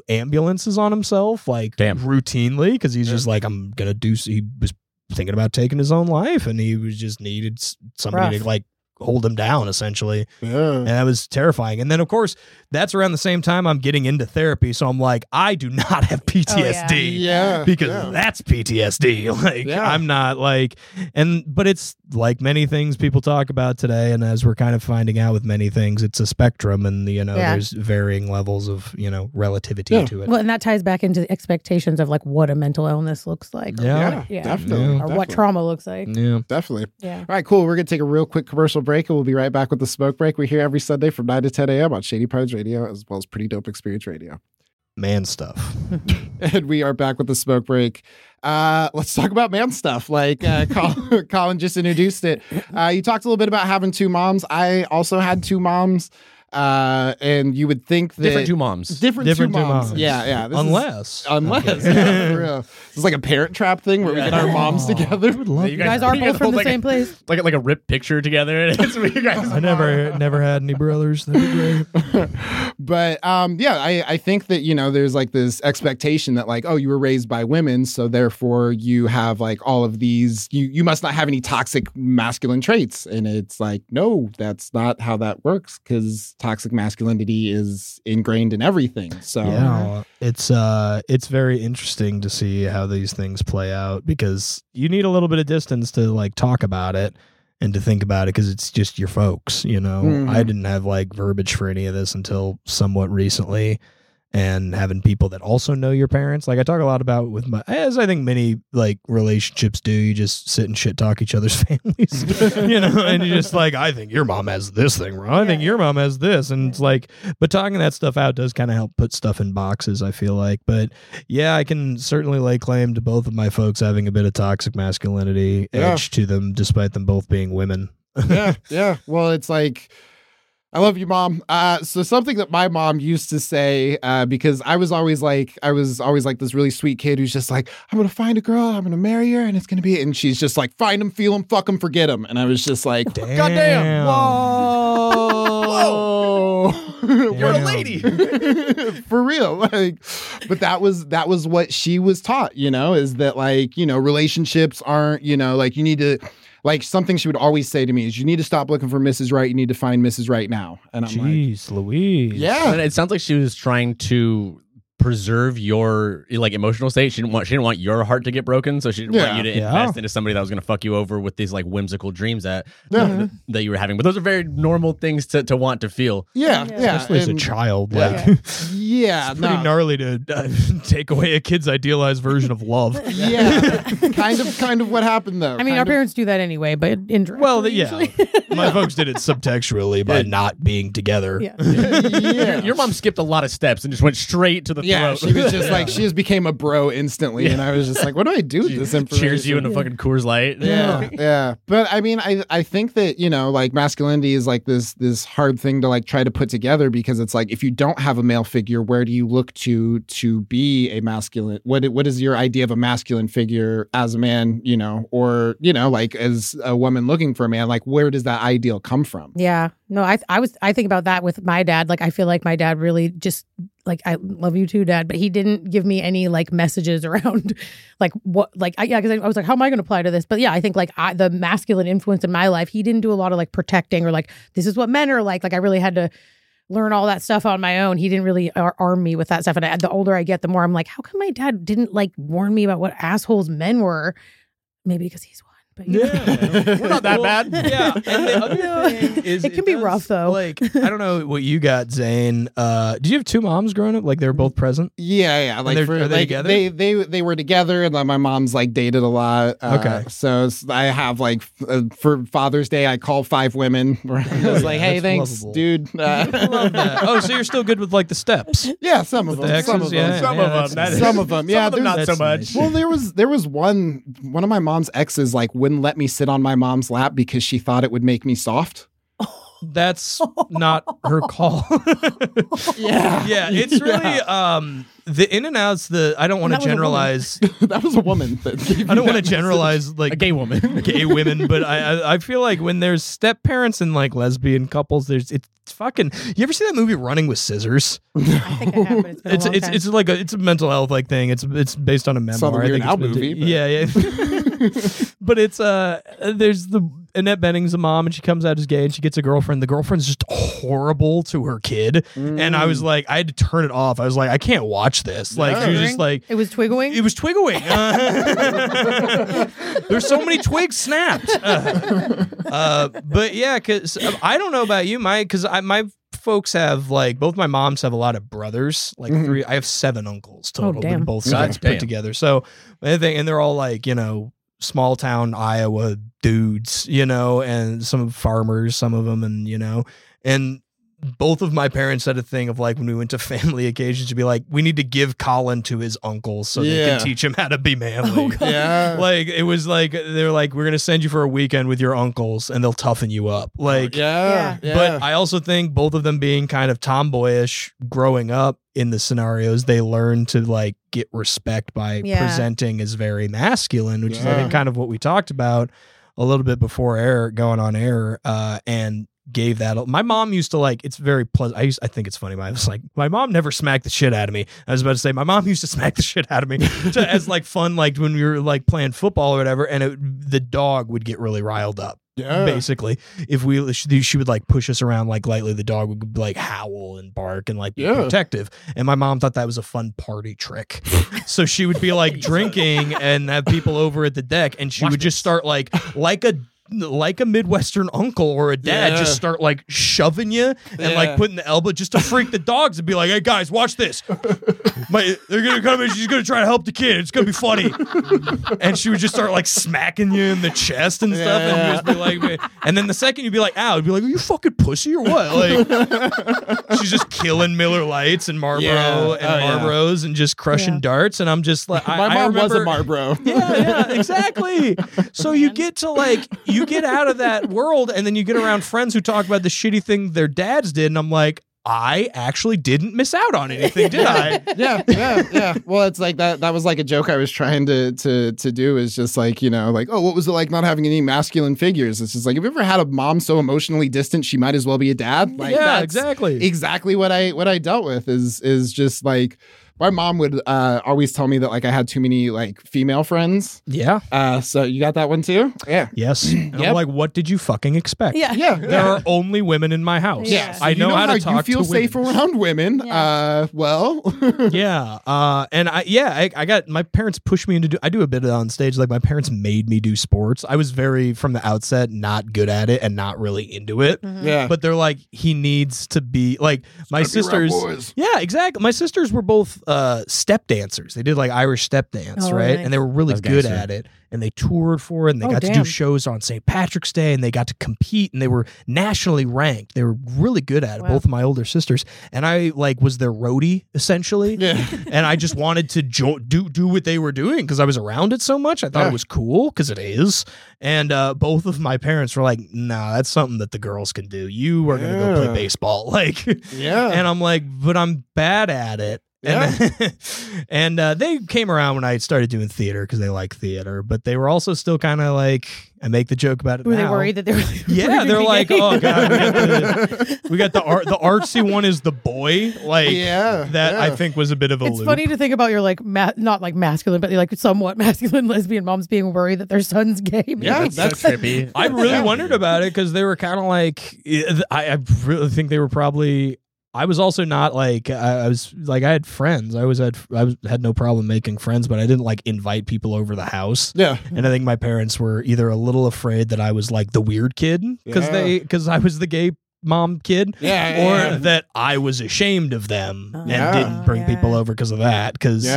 ambulances on himself routinely because he's just like, I'm gonna do, he was thinking about taking his own life and he was just needed somebody to hold him down essentially. Yeah. And that was terrifying. And then of course that's around the same time I'm getting into therapy, so I'm like, I do not have PTSD. Oh, yeah. Because that's PTSD. I'm not but it's like many things people talk about today, and as we're kind of finding out with many things, it's a spectrum, and there's varying levels of relativity to it. Well, and that ties back into the expectations of what a mental illness looks like. Definitely. What trauma looks like. Yeah, definitely. Yeah. All right, cool. We're gonna take a real quick commercial break, and we'll be right back with the Smoke Break. We're here every Sunday from 9 to 10 a.m. on Shady Pines Radio, as well as Pretty Dope Experience Radio. Man stuff. And we are back with the Smoke Break. Let's talk about man stuff. Colin just introduced it. You talked a little bit about having two moms. I also had two moms. And you would think that different two moms. Yeah. Unless yeah, for real. It's like a Parent Trap thing where we get our moms together. You guys are both from the same place. Like a ripped picture together. I never had any brothers. That'd be great. But I think that there's this expectation that you were raised by women, so therefore you have all of these. You must not have any toxic masculine traits, and it's no, that's not how that works, because toxic masculinity is ingrained in everything. So it's very interesting to see how these things play out, because you need a little bit of distance to talk about it and to think about it, because it's just your folks. Mm-hmm. I didn't have verbiage for any of this until somewhat recently, and having people that also know your parents. I talk a lot about with my, as I think many relationships do, you just sit and shit talk each other's families, and you just I think your mom has this thing wrong. I think your mom has this. And it's but talking that stuff out does kind of help put stuff in boxes, I feel like. But yeah, I can certainly lay claim to both of my folks having a bit of toxic masculinity edge to them, despite them both being women. Yeah. Well, it's I love you, Mom. So something that my mom used to say, because I was always this really sweet kid who's just I'm going to find a girl, I'm going to marry her, and it's going to be, and she's just find him, feel him, fuck him, forget him. And I was just damn. Goddamn. Whoa. Damn. You're a lady. For real. But that was what she was taught, is that relationships aren't, you need to, something she would always say to me is, you need to stop looking for Mrs. Right. You need to find Mrs. Right now. And I'm jeez Louise. Yeah. And it sounds like she was trying to preserve your emotional state. She didn't want your heart to get broken. So she didn't want you to invest into somebody that was going to fuck you over with these whimsical dreams that you were having. But those are very normal things to want to feel. Yeah. Especially as a child. It's pretty gnarly to take away a kid's idealized version of love. Yeah. kind of what happened though. I mean, our parents do that anyway, but indirectly. Well, my folks did it subtextually by not being together. Your mom skipped a lot of steps and just went straight to the she was just she just became a bro instantly, and I was just what do I do with this information? Cheers you into fucking Coors Light. Yeah. But I mean, I think that masculinity is this hard thing to try to put together, because it's if you don't have a male figure, where do you look to be a masculine? What is your idea of a masculine figure as a man? Or as a woman looking for a man, where does that ideal come from? Yeah. No, I think about that with my dad. I feel like my dad really just I love you too, Dad, but he didn't give me any messages around what because I was how am I going to apply to this? But yeah, I think the masculine influence in my life, he didn't do a lot of protecting or this is what men are like. I really had to learn all that stuff on my own. He didn't really arm me with that stuff. And the older I get, the more I'm how come my dad didn't warn me about what assholes men were? Maybe because he's one. But yeah, we're not that bad. Yeah, and the other thing is it can be rough though. Like I don't know what you got, Zane. Did you have two moms growing up? Like they were both present. Yeah. Like, are they together? They were together, and like my mom's like dated a lot. Okay, so I have like for Father's Day, I call 5 women. I was like, hey, thanks, lovable. Dude. I love that. Oh, so you're still good with like the steps? Yeah, some of them. Yeah, not so much. Well, there was one of my mom's exes like wouldn't let me sit on my mom's lap because she thought it would make me soft. That's not her call. Yeah. It's really the in and outs. I don't want to generalize. That was a woman. I don't want to generalize like a gay woman, gay women. But I feel like when there's step parents and like lesbian couples, it's fucking. You ever see that movie Running with Scissors? I think I have, but it's like it's a mental health like thing. It's based on a memoir. Some Weird Al movie. Yeah. But it's there's the Annette Bening's a mom and she comes out as gay and she gets a girlfriend. The girlfriend's just horrible to her kid, and I was like, I had to turn it off. I was like, I can't watch this. Like she was just like, it was twiggling. There's so many twigs snapped. But yeah, because I don't know about you, Mike, because my folks have like both my moms have a lot of brothers, like 3. I have 7 uncles total, on both sides put together. So and they're all like, you know, small town Iowa dudes, you know, and some farmers, some of them, and you know, and both of my parents had a thing of like when we went to family occasions to be like, we need to give Colin to his uncles so they can teach him how to be manly. Oh, yeah. Like it was like they're like, we're gonna send you for a weekend with your uncles and they'll toughen you up. Like yeah. But I also think both of them being kind of tomboyish growing up in the scenarios, they learn to like get respect by presenting as very masculine, which is I think kind of what we talked about a little bit before going on air, and gave that. My mom used to like, it's very pleasant. I think it's funny. I was like, my mom never smacked the shit out of me. I was about to say, my mom used to smack the shit out of me as like fun, like when we were like playing football or whatever, and the dog would get really riled up. Yeah. Basically, if she would like push us around like lightly, the dog would like howl and bark and like be protective. And my mom thought that was a fun party trick. So she would be like drinking and have people over at the deck, and she would just start like a Midwestern uncle or a dad just start like shoving you and like putting the elbow just to freak the dogs and be like, hey guys, watch this. They're going to come and she's going to try to help the kid. It's going to be funny. And she would just start like smacking you in the chest and stuff. Yeah. And you'd just be like, and then the second you'd be like, ow, you'd be like, are you fucking pussy or what? Like she's just killing Miller Lights and Marlboros and just crushing darts. And I'm just like, my mom was a Marlboro. Yeah, exactly. So you get to like, you get out of that world and then you get around friends who talk about the shitty thing their dads did. And I'm like, I actually didn't miss out on anything, did I? Yeah. Well, it's like that. That was like a joke I was trying to do, is just like, you know, like, oh, what was it like not having any masculine figures? It's just like, have you ever had a mom so emotionally distant she might as well be a dad? Like, yeah, exactly. Exactly what I dealt with is just like, my mom would always tell me that like I had too many like female friends. Yeah. So you got that one too? Yeah. Yes. And I'm like, what did you fucking expect? Yeah. There are only women in my house. Yeah. So I know how to talk to women. You feel safe around women. Yeah. Well. Yeah. And I got, my parents pushed me into I do a bit on stage. Like my parents made me do sports. I was very, from the outset, not good at it and not really into it. Mm-hmm. Yeah. But they're like, he needs to be like, my sisters. Yeah, exactly. My sisters were both step dancers. They did like Irish step dance, right? Nice. And they were really good at it. And they toured for it, and they got to do shows on St. Patrick's Day, and they got to compete, and they were nationally ranked. They were really good at it, both of my older sisters. And I like was their roadie essentially, and I just wanted to do what they were doing because I was around it so much. I thought it was cool because it is. And both of my parents were like, "Nah, that's something that the girls can do. You are going to go play baseball." Like, And I'm like, "But I'm bad at it." Yeah. And they came around when I started doing theater because they like theater, but they were also still kind of like, I make the joke about it. Were they worried that they were? Yeah, they're like, oh god, we got the art. The artsy one is the boy, like that. I think was a bit of a. It's loop. Funny to think about your like not like masculine, but like somewhat masculine lesbian moms being worried that their son's gay. Yeah, that's trippy. I really wondered about it because they were kind of like, I really think they were probably. I was also not like, I was like, I had friends. I had no problem making friends, but I didn't like invite people over the house. Yeah. And I think my parents were either a little afraid that I was like the weird kid because I was the gay mom kid or that I was ashamed of them and didn't bring people over because of that. Because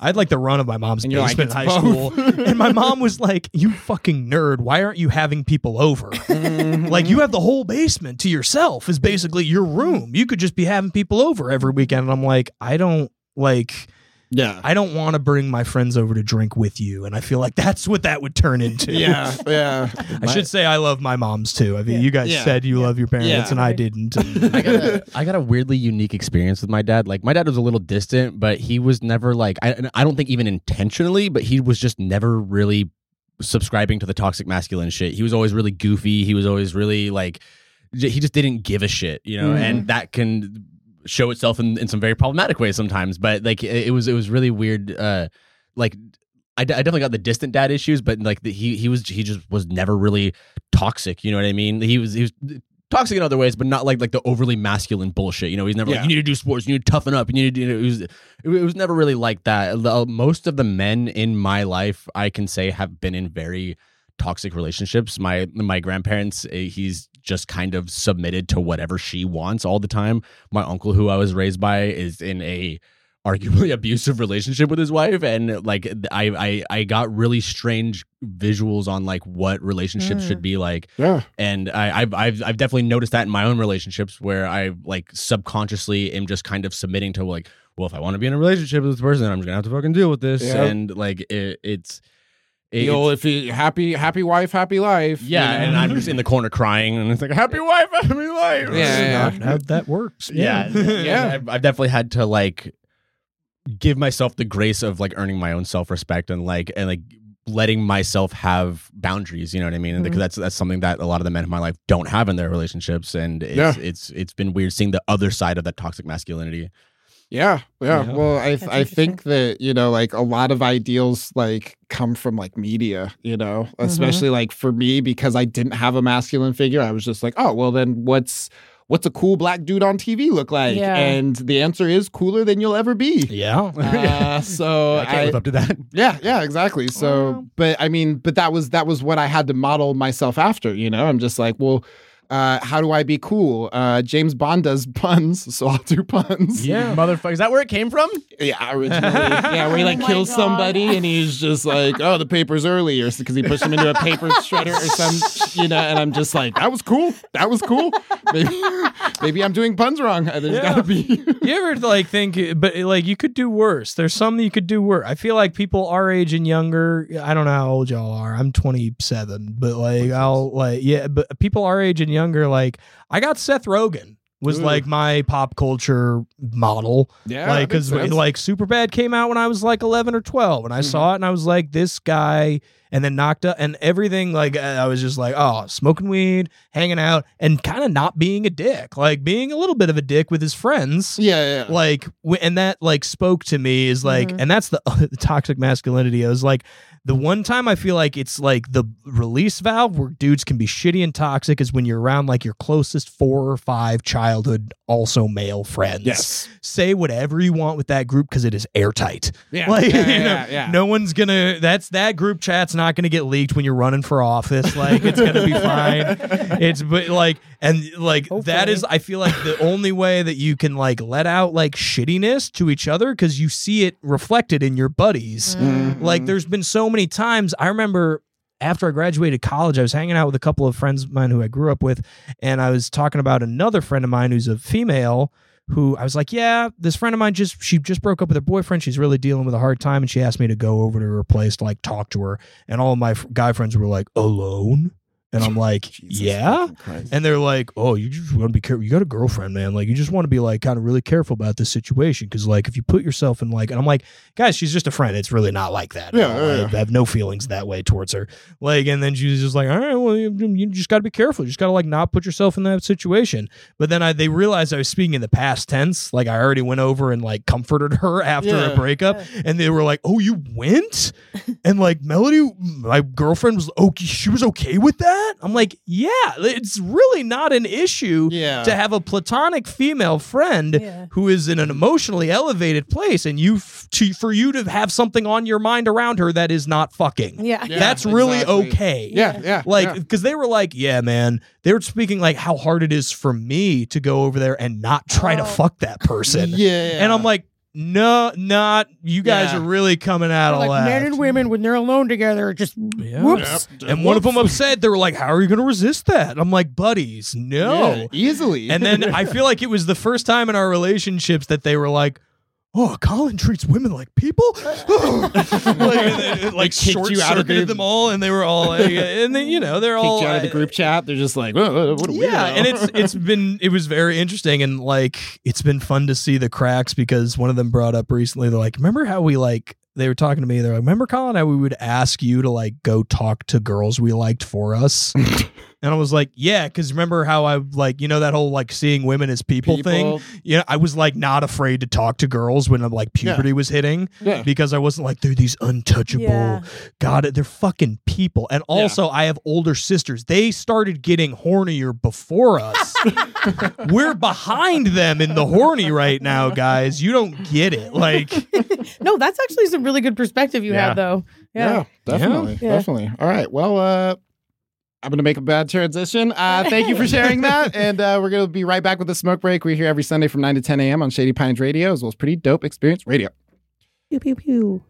I'd like the run of my mom's basement in high school. And my mom was like, you fucking nerd. Why aren't you having people over? Like you have the whole basement to yourself is basically your room. You could just be having people over every weekend. And I'm like, I don't want to bring my friends over to drink with you. And I feel like that's what that would turn into. I should say I love my moms too. I mean, you guys said you love your parents and I didn't. And I got a weirdly unique experience with my dad. Like my dad was a little distant, but he was never like, I don't think even intentionally, but he was just never really subscribing to the toxic masculine shit. He was always really goofy. He was always really like, he just didn't give a shit, you know, and that can show itself in some very problematic ways sometimes, but like it was really weird. I definitely got the distant dad issues, but like he just was never really toxic. You know what I mean? He was toxic in other ways, but not like the overly masculine bullshit. You know, he's never like, you need to do sports, you need to toughen up, you need to do. It was never really like that. Most of the men in my life, I can say, have been in very toxic relationships. My grandparents, he's just kind of submitted to whatever she wants all the time. My uncle, who I was raised by, is in a arguably abusive relationship with his wife, and like I got really strange visuals on like what relationships should be like. Yeah. And I've definitely noticed that in my own relationships where I like subconsciously am just kind of submitting to like, well, if I want to be in a relationship with this person, I'm just gonna have to fucking deal with this. Yeah. And like it's. You know, if you happy wife, happy life. Yeah, you know? And I'm just in the corner crying, and it's like, happy wife, happy life. Yeah, that's not how that works. I've definitely had to like give myself the grace of like earning my own self-respect and like letting myself have boundaries. You know what I mean? And because that's something that a lot of the men in my life don't have in their relationships, and it's been weird seeing the other side of that toxic masculinity. Yeah. Well, I think that, you know, like a lot of ideals like come from like media, you know, especially like for me, because I didn't have a masculine figure. I was just like, oh, well, then what's a cool black dude on TV look like? Yeah. And the answer is cooler than you'll ever be. Yeah. So I can't live up to that. Yeah, exactly. So, but I mean, but that was what I had to model myself after, you know, I'm just like, well, how do I be cool? James Bond does puns, so I'll do puns. Yeah, motherfucker. Is that where it came from? Yeah, originally. Yeah, where he like kills somebody and he's just like, oh, the paper's early, or because he pushed him into a paper shredder or some, you know. And I'm just like, that was cool. Maybe I'm doing puns wrong. There's gotta be. You ever like think, but like you could do worse. There's some that you could do worse. I feel like people our age and younger. I don't know how old y'all are. I'm 27, but like but people our age and younger, like I got Seth Rogen was like my pop culture model, like because like Superbad came out when I was like 11 or 12 and I saw it and I was like, this guy, and then knocked up and everything, like I was just like, oh, smoking weed, hanging out, and kind of not being a dick, like being a little bit of a dick with his friends, like and that like spoke to me, is like and that's the toxic masculinity. I was like, the one time I feel like it's like the release valve where dudes can be shitty and toxic is when you're around like your closest 4 or 5 childhood also male friends. Yes. Say whatever you want with that group because it is airtight. Yeah. Like, no one's going to, that group chat's not going to get leaked when you're running for office. Like, it's going to be fine. It's but like, and like, hopefully. That is, I feel like the only way that you can like let out like shittiness to each other because you see it reflected in your buddies. Mm-hmm. Like, there's been so many times. I remember after I graduated college, I was hanging out with a couple of friends of mine who I grew up with, and I was talking about another friend of mine who's a female, who I was like, yeah, this friend of mine she just broke up with her boyfriend, she's really dealing with a hard time, and she asked me to go over to her place to like talk to her, and all of my guy friends were like, alone? And I'm like, Jesus, yeah. And they're like, oh, you just want to be careful. You got a girlfriend, man. Like, you just want to be like kind of really careful about this situation. Cause like, if you put yourself in like, and I'm like, guys, she's just a friend. It's really not like that. Yeah, I have no feelings that way towards her. Like, and then she's just like, all right, well, you just got to be careful. You just got to like not put yourself in that situation. But then they realized I was speaking in the past tense. Like, I already went over and like comforted her after a breakup. Yeah. And they were like, oh, you went? And like, Melody, my girlfriend, she was okay with that? that? I'm like, yeah, it's really not an issue to have a platonic female friend who is in an emotionally elevated place, and you for you to have something on your mind around her that is not fucking. That's really okay. Like, because they were like, yeah, man, they were speaking like how hard it is for me to go over there and not try to fuck that person. And I'm like, no, not you guys are really coming out like left. Men and women, when they're alone together, just whoops. And one of them upset. They were like, "How are you going to resist that?" And I'm like, "Buddies, no, easily." And then I feel like it was the first time in our relationships that they were like, "Oh, Colin treats women like people." Like short circuited them all, and they were all, like, and then you know they're all kicked you out of the group chat. They're just like, what a weirdo. Yeah, and it was very interesting, and like it's been fun to see the cracks, because one of them brought up recently. They're like, remember how we like. They were talking to me. They're like, remember, Colin, how we would ask you to like go talk to girls we liked for us? And I was like, yeah, because remember how I like, you know, that whole like seeing women as people thing? You know, I was like not afraid to talk to girls when I'm like puberty was hitting because I wasn't like, they're these untouchable. God, they're fucking people. And also I have older sisters. They started getting hornier before us. We're behind them in the horny right now, guys. You don't get it. Like, no, that's actually some really good perspective you had, though. Yeah, definitely. All right. Well, I'm going to make a bad transition. Thank you for sharing that. And we're going to be right back with the Smoke Break. We're here every Sunday from 9 to 10 a.m. on Shady Pines Radio, as well as Pretty Dope Experience Radio. Pew, pew, pew.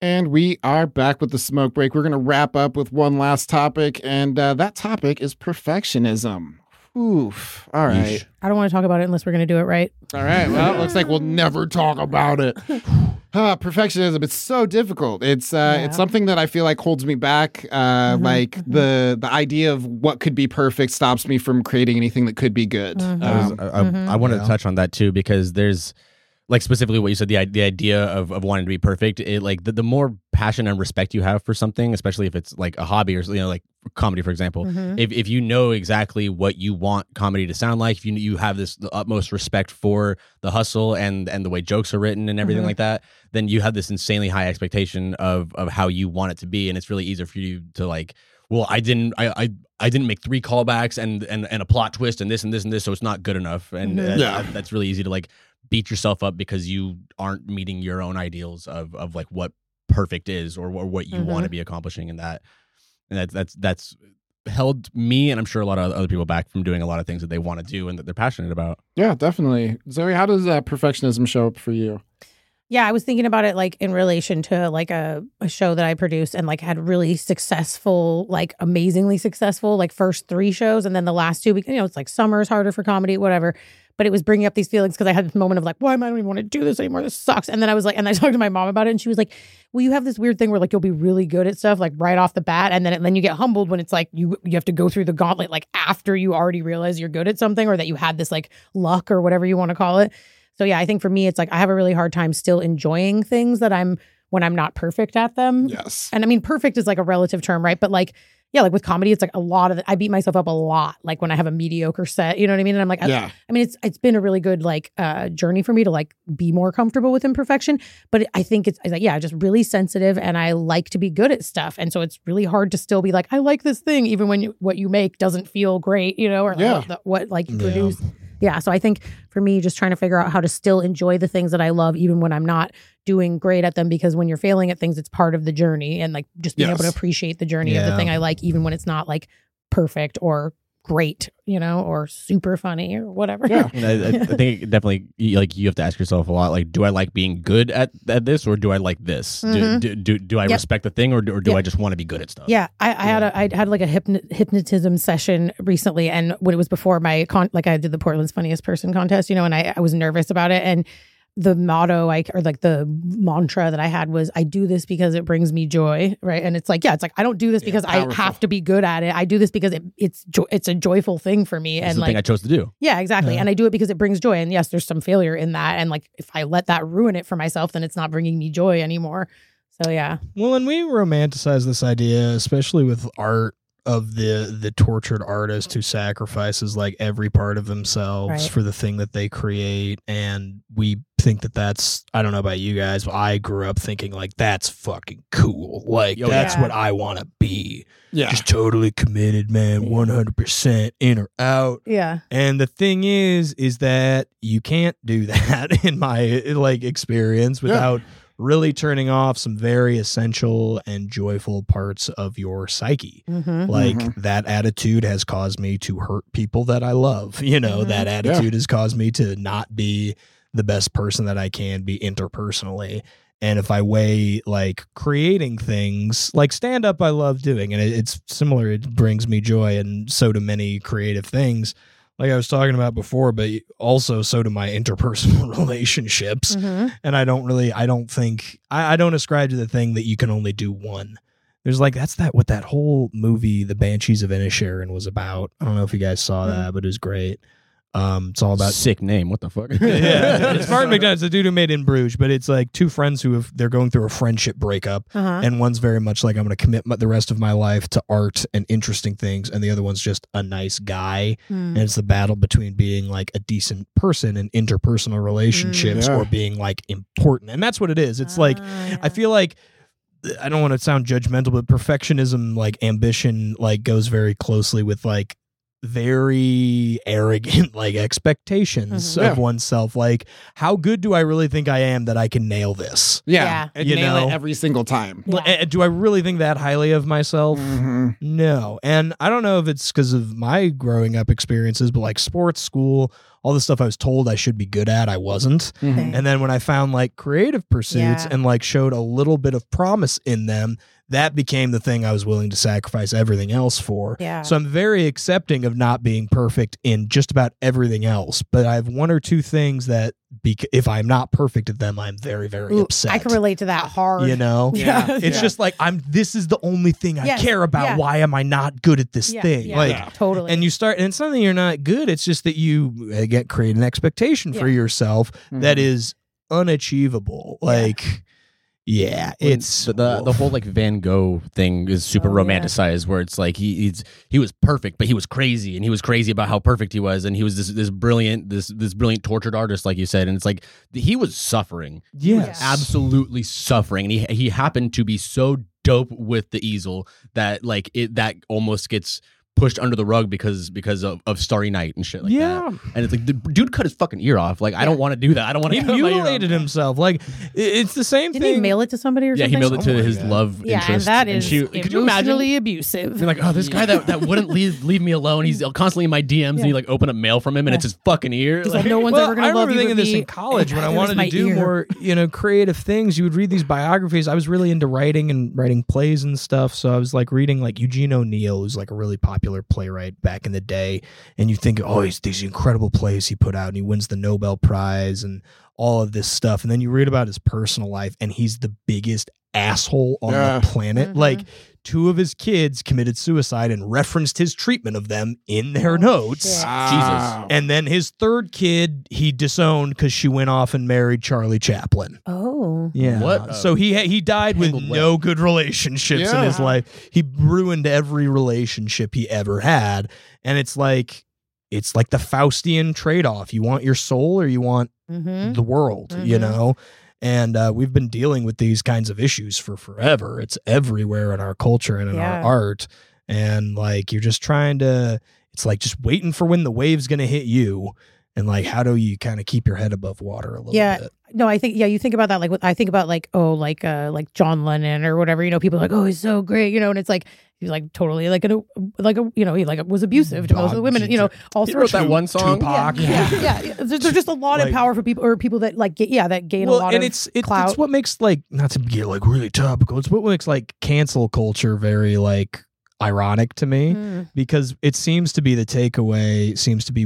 And we are back with the Smoke Break. We're going to wrap up with one last topic, and that topic is perfectionism. Oof. All right. Yeesh. I don't want to talk about it unless we're going to do it right. All right. Well, it looks like we'll never talk about it. Perfectionism. It's so difficult. It's something that I feel like holds me back. The idea of what could be perfect stops me from creating anything that could be good. I wanted to touch on that too, because there's like specifically what you said, the idea of wanting to be perfect. It like the more passion and respect you have for something, especially if it's like a hobby or, you know, like comedy, for example, if you know exactly what you want comedy to sound like, if you have this the utmost respect for the hustle and the way jokes are written and everything like that, then you have this insanely high expectation of how you want it to be, and it's really easier for you to like, well, I didn't make 3 callbacks and a plot twist and this and this and this, so it's not good enough, and that's really easy to like beat yourself up because you aren't meeting your own ideals of like what perfect is or what you want to be accomplishing in that. And that's held me, and I'm sure a lot of other people, back from doing a lot of things that they want to do and that they're passionate about. Yeah, definitely. Zoe, how does perfectionism show up for you? Yeah, I was thinking about it like in relation to like a show that I produced and like had really successful, like amazingly successful, like first 3 shows. And then the last 2, you know, it's like summer's harder for comedy, whatever. But it was bringing up these feelings because I had this moment of like, why am I don't even want to do this anymore? This sucks. And then I was like, and I talked to my mom about it, and she was like, well, you have this weird thing where like you'll be really good at stuff like right off the bat, and then you get humbled when it's like you have to go through the gauntlet like after you already realize you're good at something or that you had this like luck or whatever you want to call it. So yeah, I think for me, it's like I have a really hard time still enjoying things that I'm when I'm not perfect at them. Yes. And I mean, perfect is like a relative term, right? But like, yeah, like with comedy, it's like a lot of I beat myself up a lot, like when I have a mediocre set, you know what I mean? And I'm like, I mean, it's been a really good like journey for me to like be more comfortable with imperfection. But I think it's like, yeah, just really sensitive, and I like to be good at stuff. And so it's really hard to still be like, I like this thing, even when what you make doesn't feel great, you know, or what like you produce. Yeah. So I think for me, just trying to figure out how to still enjoy the things that I love, even when I'm not doing great at them, because when you're failing at things, it's part of the journey, and like just being able to appreciate the journey of the thing I like, even when it's not like perfect or great, you know, or super funny or whatever. Yeah. I think definitely like you have to ask yourself a lot, like, do I like being good at this, or do I like this? Do I respect the thing, or do I just want to be good at stuff? Yeah. I had like a hypnotism session recently, and when it was before my like I did the Portland's Funniest Person contest, you know, and I was nervous about it, and the motto the mantra that I had was, I do this because it brings me joy, right? And it's like, yeah, it's like I don't do this because I have to be good at it. I do this because it's a joyful thing for me. It's the thing I chose to do. Yeah, exactly. Yeah. And I do it because it brings joy. And yes, there's some failure in that. And like if I let that ruin it for myself, then it's not bringing me joy anymore. So yeah. Well, and we romanticize this idea, especially with art, of the tortured artist who sacrifices like every part of themselves for the thing that they create, and we think that that's, I don't know about you guys, but I grew up thinking like that's fucking cool. Like that's what I want to be. Yeah. Just totally committed, man. 100% in or out. Yeah. And the thing is that you can't do that in my like experience without really turning off some very essential and joyful parts of your psyche. Mm-hmm. Like that attitude has caused me to hurt people that I love. You know, that attitude has caused me to not be the best person that I can be interpersonally. And if I weigh like creating things like stand up, I love doing, and it's similar. It brings me joy. And so do many creative things. Like I was talking about before, but also so do my interpersonal relationships. Mm-hmm. And I don't ascribe to the thing that you can only do one. There's like, that's that what that whole movie, The Banshees of Inisherin was about. I don't know if you guys saw that, but it was great. It's all about sick name. What the fuck? Yeah, it's Martin McDonough. It's the dude who made In Bruges, but it's like two friends they're going through a friendship breakup, and one's very much like I'm going to commit the rest of my life to art and interesting things, and the other one's just a nice guy, and it's the battle between being like a decent person in interpersonal relationships or being like important, and that's what it is. It's like I feel like. I don't want to sound judgmental, but perfectionism, like ambition, like goes very closely with like very arrogant, like expectations of oneself. Like, how good do I really think I am that I can nail this? Yeah. And you nail it every single time. Yeah. Do I really think that highly of myself? Mm-hmm. No. And I don't know if it's because of my growing up experiences, but like sports, school, all the stuff I was told I should be good at, I wasn't. Mm-hmm. And then when I found like creative pursuits and like showed a little bit of promise in them, that became the thing I was willing to sacrifice everything else for. Yeah. So I'm very accepting of not being perfect in just about everything else. But I have one or two things that if I'm not perfect at them, I'm very, very upset. I can relate to that hard. You know? Yeah. It's just like, this is the only thing I care about. Yeah. Why am I not good at this thing? Yeah. Like, totally. And you start, and it's not that you're not good. It's just that you create an expectation for yourself that is unachievable. Like... Yeah, it's the whole like Van Gogh thing is super romanticized, where it's like he was perfect, but he was crazy, and he was crazy about how perfect he was, and he was this brilliant tortured artist, like you said, and it's like he was suffering, absolutely suffering, and he happened to be so dope with the easel that like that almost gets pushed under the rug because of Starry Night and shit like that. And it's like the dude cut his fucking ear off. Like I don't want to do that. I don't want to. He mutilated himself. Like it's the same thing. Did he mail it to somebody or something? Yeah, he mailed it to his love interest. Yeah, and that is could you imagine? Emotionally abusive. You're like, oh, this guy that wouldn't leave me alone. He's constantly in my DMs, and you like open a mail from him, and it's his fucking ear. Like, no one's ever gonna love you. I remember thinking this in college when I wanted to do more, creative things. You would read these biographies. I was really into writing and writing plays and stuff. So I was like reading like Eugene O'Neill, who's like a really popular playwright back in the day, and you think, oh, he's these incredible plays he put out, and he wins the Nobel Prize and all of this stuff, and then you read about his personal life, and he's the biggest asshole on the planet. Like two of his kids committed suicide and referenced his treatment of them in their notes. Wow. Jesus. And then his third kid he disowned because she went off and married Charlie Chaplin. Oh. Yeah. What? So he died with no good relationships in his life. He ruined every relationship he ever had. And it's like the Faustian trade-off. You want your soul or you want the world, you know? And we've been dealing with these kinds of issues for forever. It's everywhere in our culture and in our art. And like, you're just trying to, it's like just waiting for when the wave's going to hit you. And like, how do you kind of keep your head above water a little bit? No, I think, you think about that. Like, I think about like, oh, like John Lennon or whatever, people are like, oh, he's so great, and it's like, he's like totally he was abusive to most of the women, all sorts of that one song. Tupac. Yeah. There's just a lot of power for people, or people that like, that gain a lot of clout. It's what makes like, not to get like really topical, it's what makes like cancel culture very like ironic to me, because it seems to be the takeaway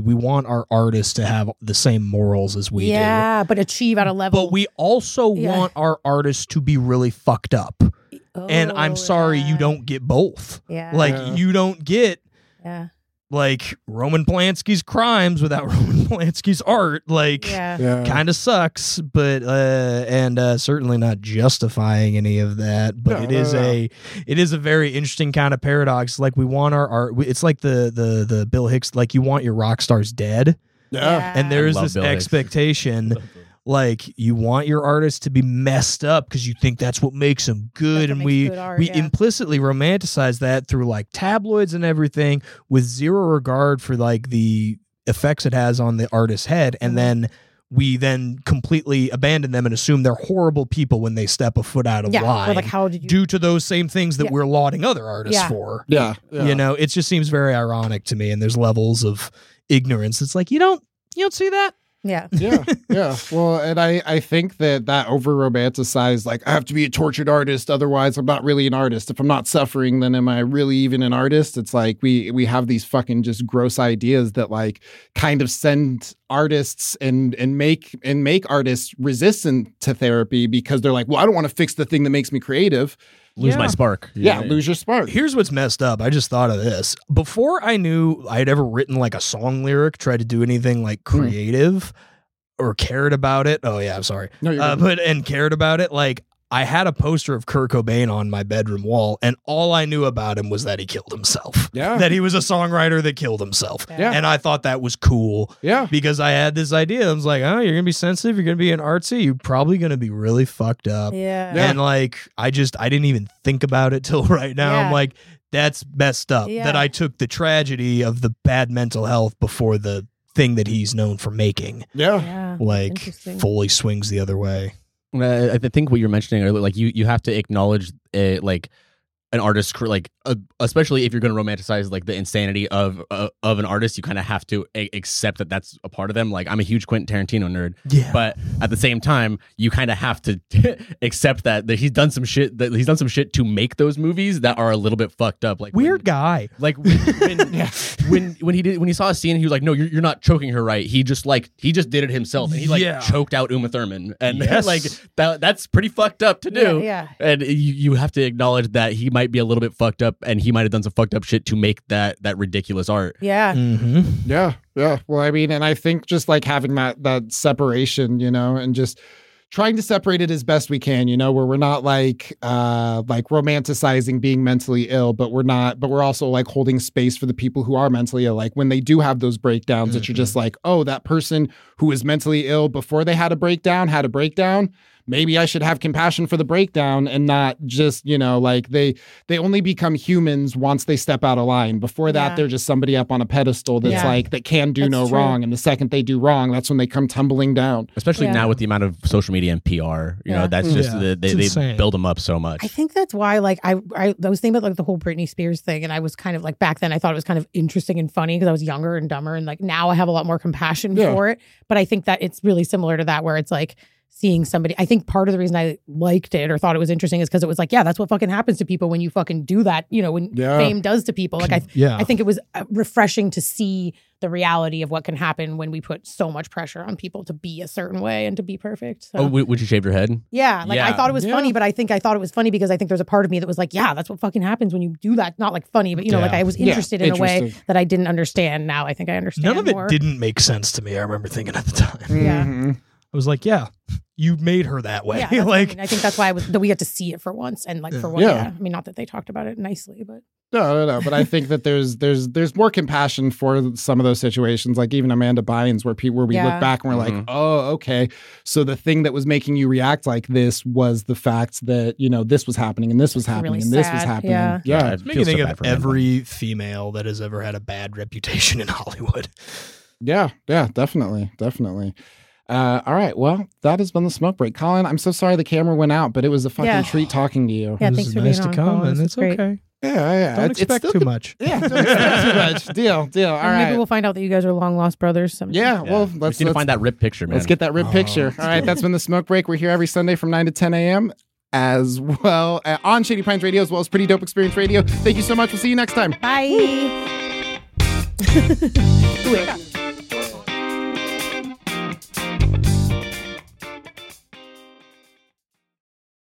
we want our artists to have the same morals as we do. Yeah, but achieve at a level. But we also want our artists to be really fucked up. Oh, and I'm sorry you don't get both. Yeah. Like you don't get like Roman Polanski's crimes without Roman Polanski's art. Like kind of sucks, but certainly not justifying any of that, but it is a very interesting kind of paradox. Like we want our art, it's like the Bill Hicks, like you want your rock stars dead. Yeah. And there's this expectation Like, you want your artists to be messed up because you think that's what makes them good. And we implicitly romanticize that through like tabloids and everything, with zero regard for like the effects it has on the artist's head. And then we then completely abandon them and assume they're horrible people when they step a foot out of line, like, how did you... due to those same things that we're lauding other artists for. You know, it just seems very ironic to me. And there's levels of ignorance. It's like, you don't see that. Yeah. Well, and I think that over romanticized, like, I have to be a tortured artist, otherwise I'm not really an artist. If I'm not suffering, then am I really even an artist? It's like we have these fucking just gross ideas that like kind of send artists and make artists resistant to therapy because they're like, well, I don't want to fix the thing that makes me creative. Lose my spark. Yeah, lose your spark. Here's what's messed up. I just thought of this. Before I knew I had ever written like a song lyric, tried to do anything like creative or cared about it. Oh, yeah, I'm sorry. No, you're good. And cared about it. Like, I had a poster of Kurt Cobain on my bedroom wall, and all I knew about him was that he killed himself. Yeah. That he was a songwriter that killed himself. Yeah. And I thought that was cool. Yeah. Because I had this idea. I was like, oh, you're going to be sensitive. You're going to be an artsy. You're probably going to be really fucked up. Yeah. And like, I didn't even think about it till right now. Yeah. I'm like, that's messed up. Yeah. That I took the tragedy of the bad mental health before the thing that he's known for making. Yeah. Like, fully swings the other way. I think what you were mentioning earlier, like you have to acknowledge like an artist, like especially if you're going to romanticize like the insanity of an artist, you kind of have to accept that that's a part of them. Like, I'm a huge Quentin Tarantino nerd, but at the same time, you kind of have to accept that he's done some shit to make those movies that are a little bit fucked up. Like, weird guy. Like when he saw a scene, he was like, no, you're not choking her right. He just did it himself, and he choked out Uma Thurman, and like that's pretty fucked up to do. Yeah. And you have to acknowledge that he might be a little bit fucked up, and he might have done some fucked up shit to make that ridiculous art. Yeah. Mm-hmm. Yeah. Well, I mean, and I think just like having that separation, you know, and just trying to separate it as best we can, you know, where we're not like romanticizing being mentally ill, but we're also like holding space for the people who are mentally ill. Like, when they do have those breakdowns, that you're just like, oh, that person who is mentally ill before they had a breakdown. Maybe I should have compassion for the breakdown, and not just, you know, like they only become humans once they step out of line. Before that, they're just somebody up on a pedestal that's like, that can do no wrong. And the second they do wrong, that's when they come tumbling down. Especially now with the amount of social media and PR, you know, that's just, they build them up so much. I think that's why, like, I was thinking about like the whole Britney Spears thing. And I was kind of like, back then I thought it was kind of interesting and funny because I was younger and dumber. And like, now I have a lot more compassion for it. But I think that it's really similar to that, where it's like, seeing somebody, I think part of the reason I liked it or thought it was interesting is because it was like, yeah, that's what fucking happens to people when you fucking do that, you know, when fame does to people. Like, I think it was refreshing to see the reality of what can happen when we put so much pressure on people to be a certain way and to be perfect. So. Oh, would you shave your head? Yeah. Like, I thought it was funny, but I think I thought it was funny because I think there's a part of me that was like, yeah, that's what fucking happens when you do that. Not like funny, but, you know, like I was interested in a way that I didn't understand. Now I think I understand more. None of it didn't make sense to me. I remember thinking at the time. Mm-hmm. Yeah. I was like, yeah, you made her that way. Yeah, like, I think that's why we had to see it for once, and like for once. Yeah. I mean, not that they talked about it nicely, but no. But I think that there's more compassion for some of those situations, like even Amanda Bynes, where we look back and we're like, oh, okay, so the thing that was making you react like this was the fact that, you know, this was happening and this was happening really and sad. This was happening. Yeah, yeah. It makes me think of every female that has ever had a bad reputation in Hollywood. Yeah, definitely. All right. Well, that has been the Smoke Break. Colin, I'm so sorry the camera went out, but it was a fucking treat talking to you. Yeah, thanks for being on. It was nice to come, and it's okay. Yeah. Don't expect too much. Yeah, don't expect too much. Deal. All right. Maybe we'll find out that you guys are long lost brothers someday. Yeah. Well, let's find that ripped picture, man. Let's get that ripped picture. All right. That's been the Smoke Break. We're here every Sunday from 9 to 10 a.m. as well on Shady Pines Radio, as well as Pretty Dope Experience Radio. Thank you so much. We'll see you next time. Bye.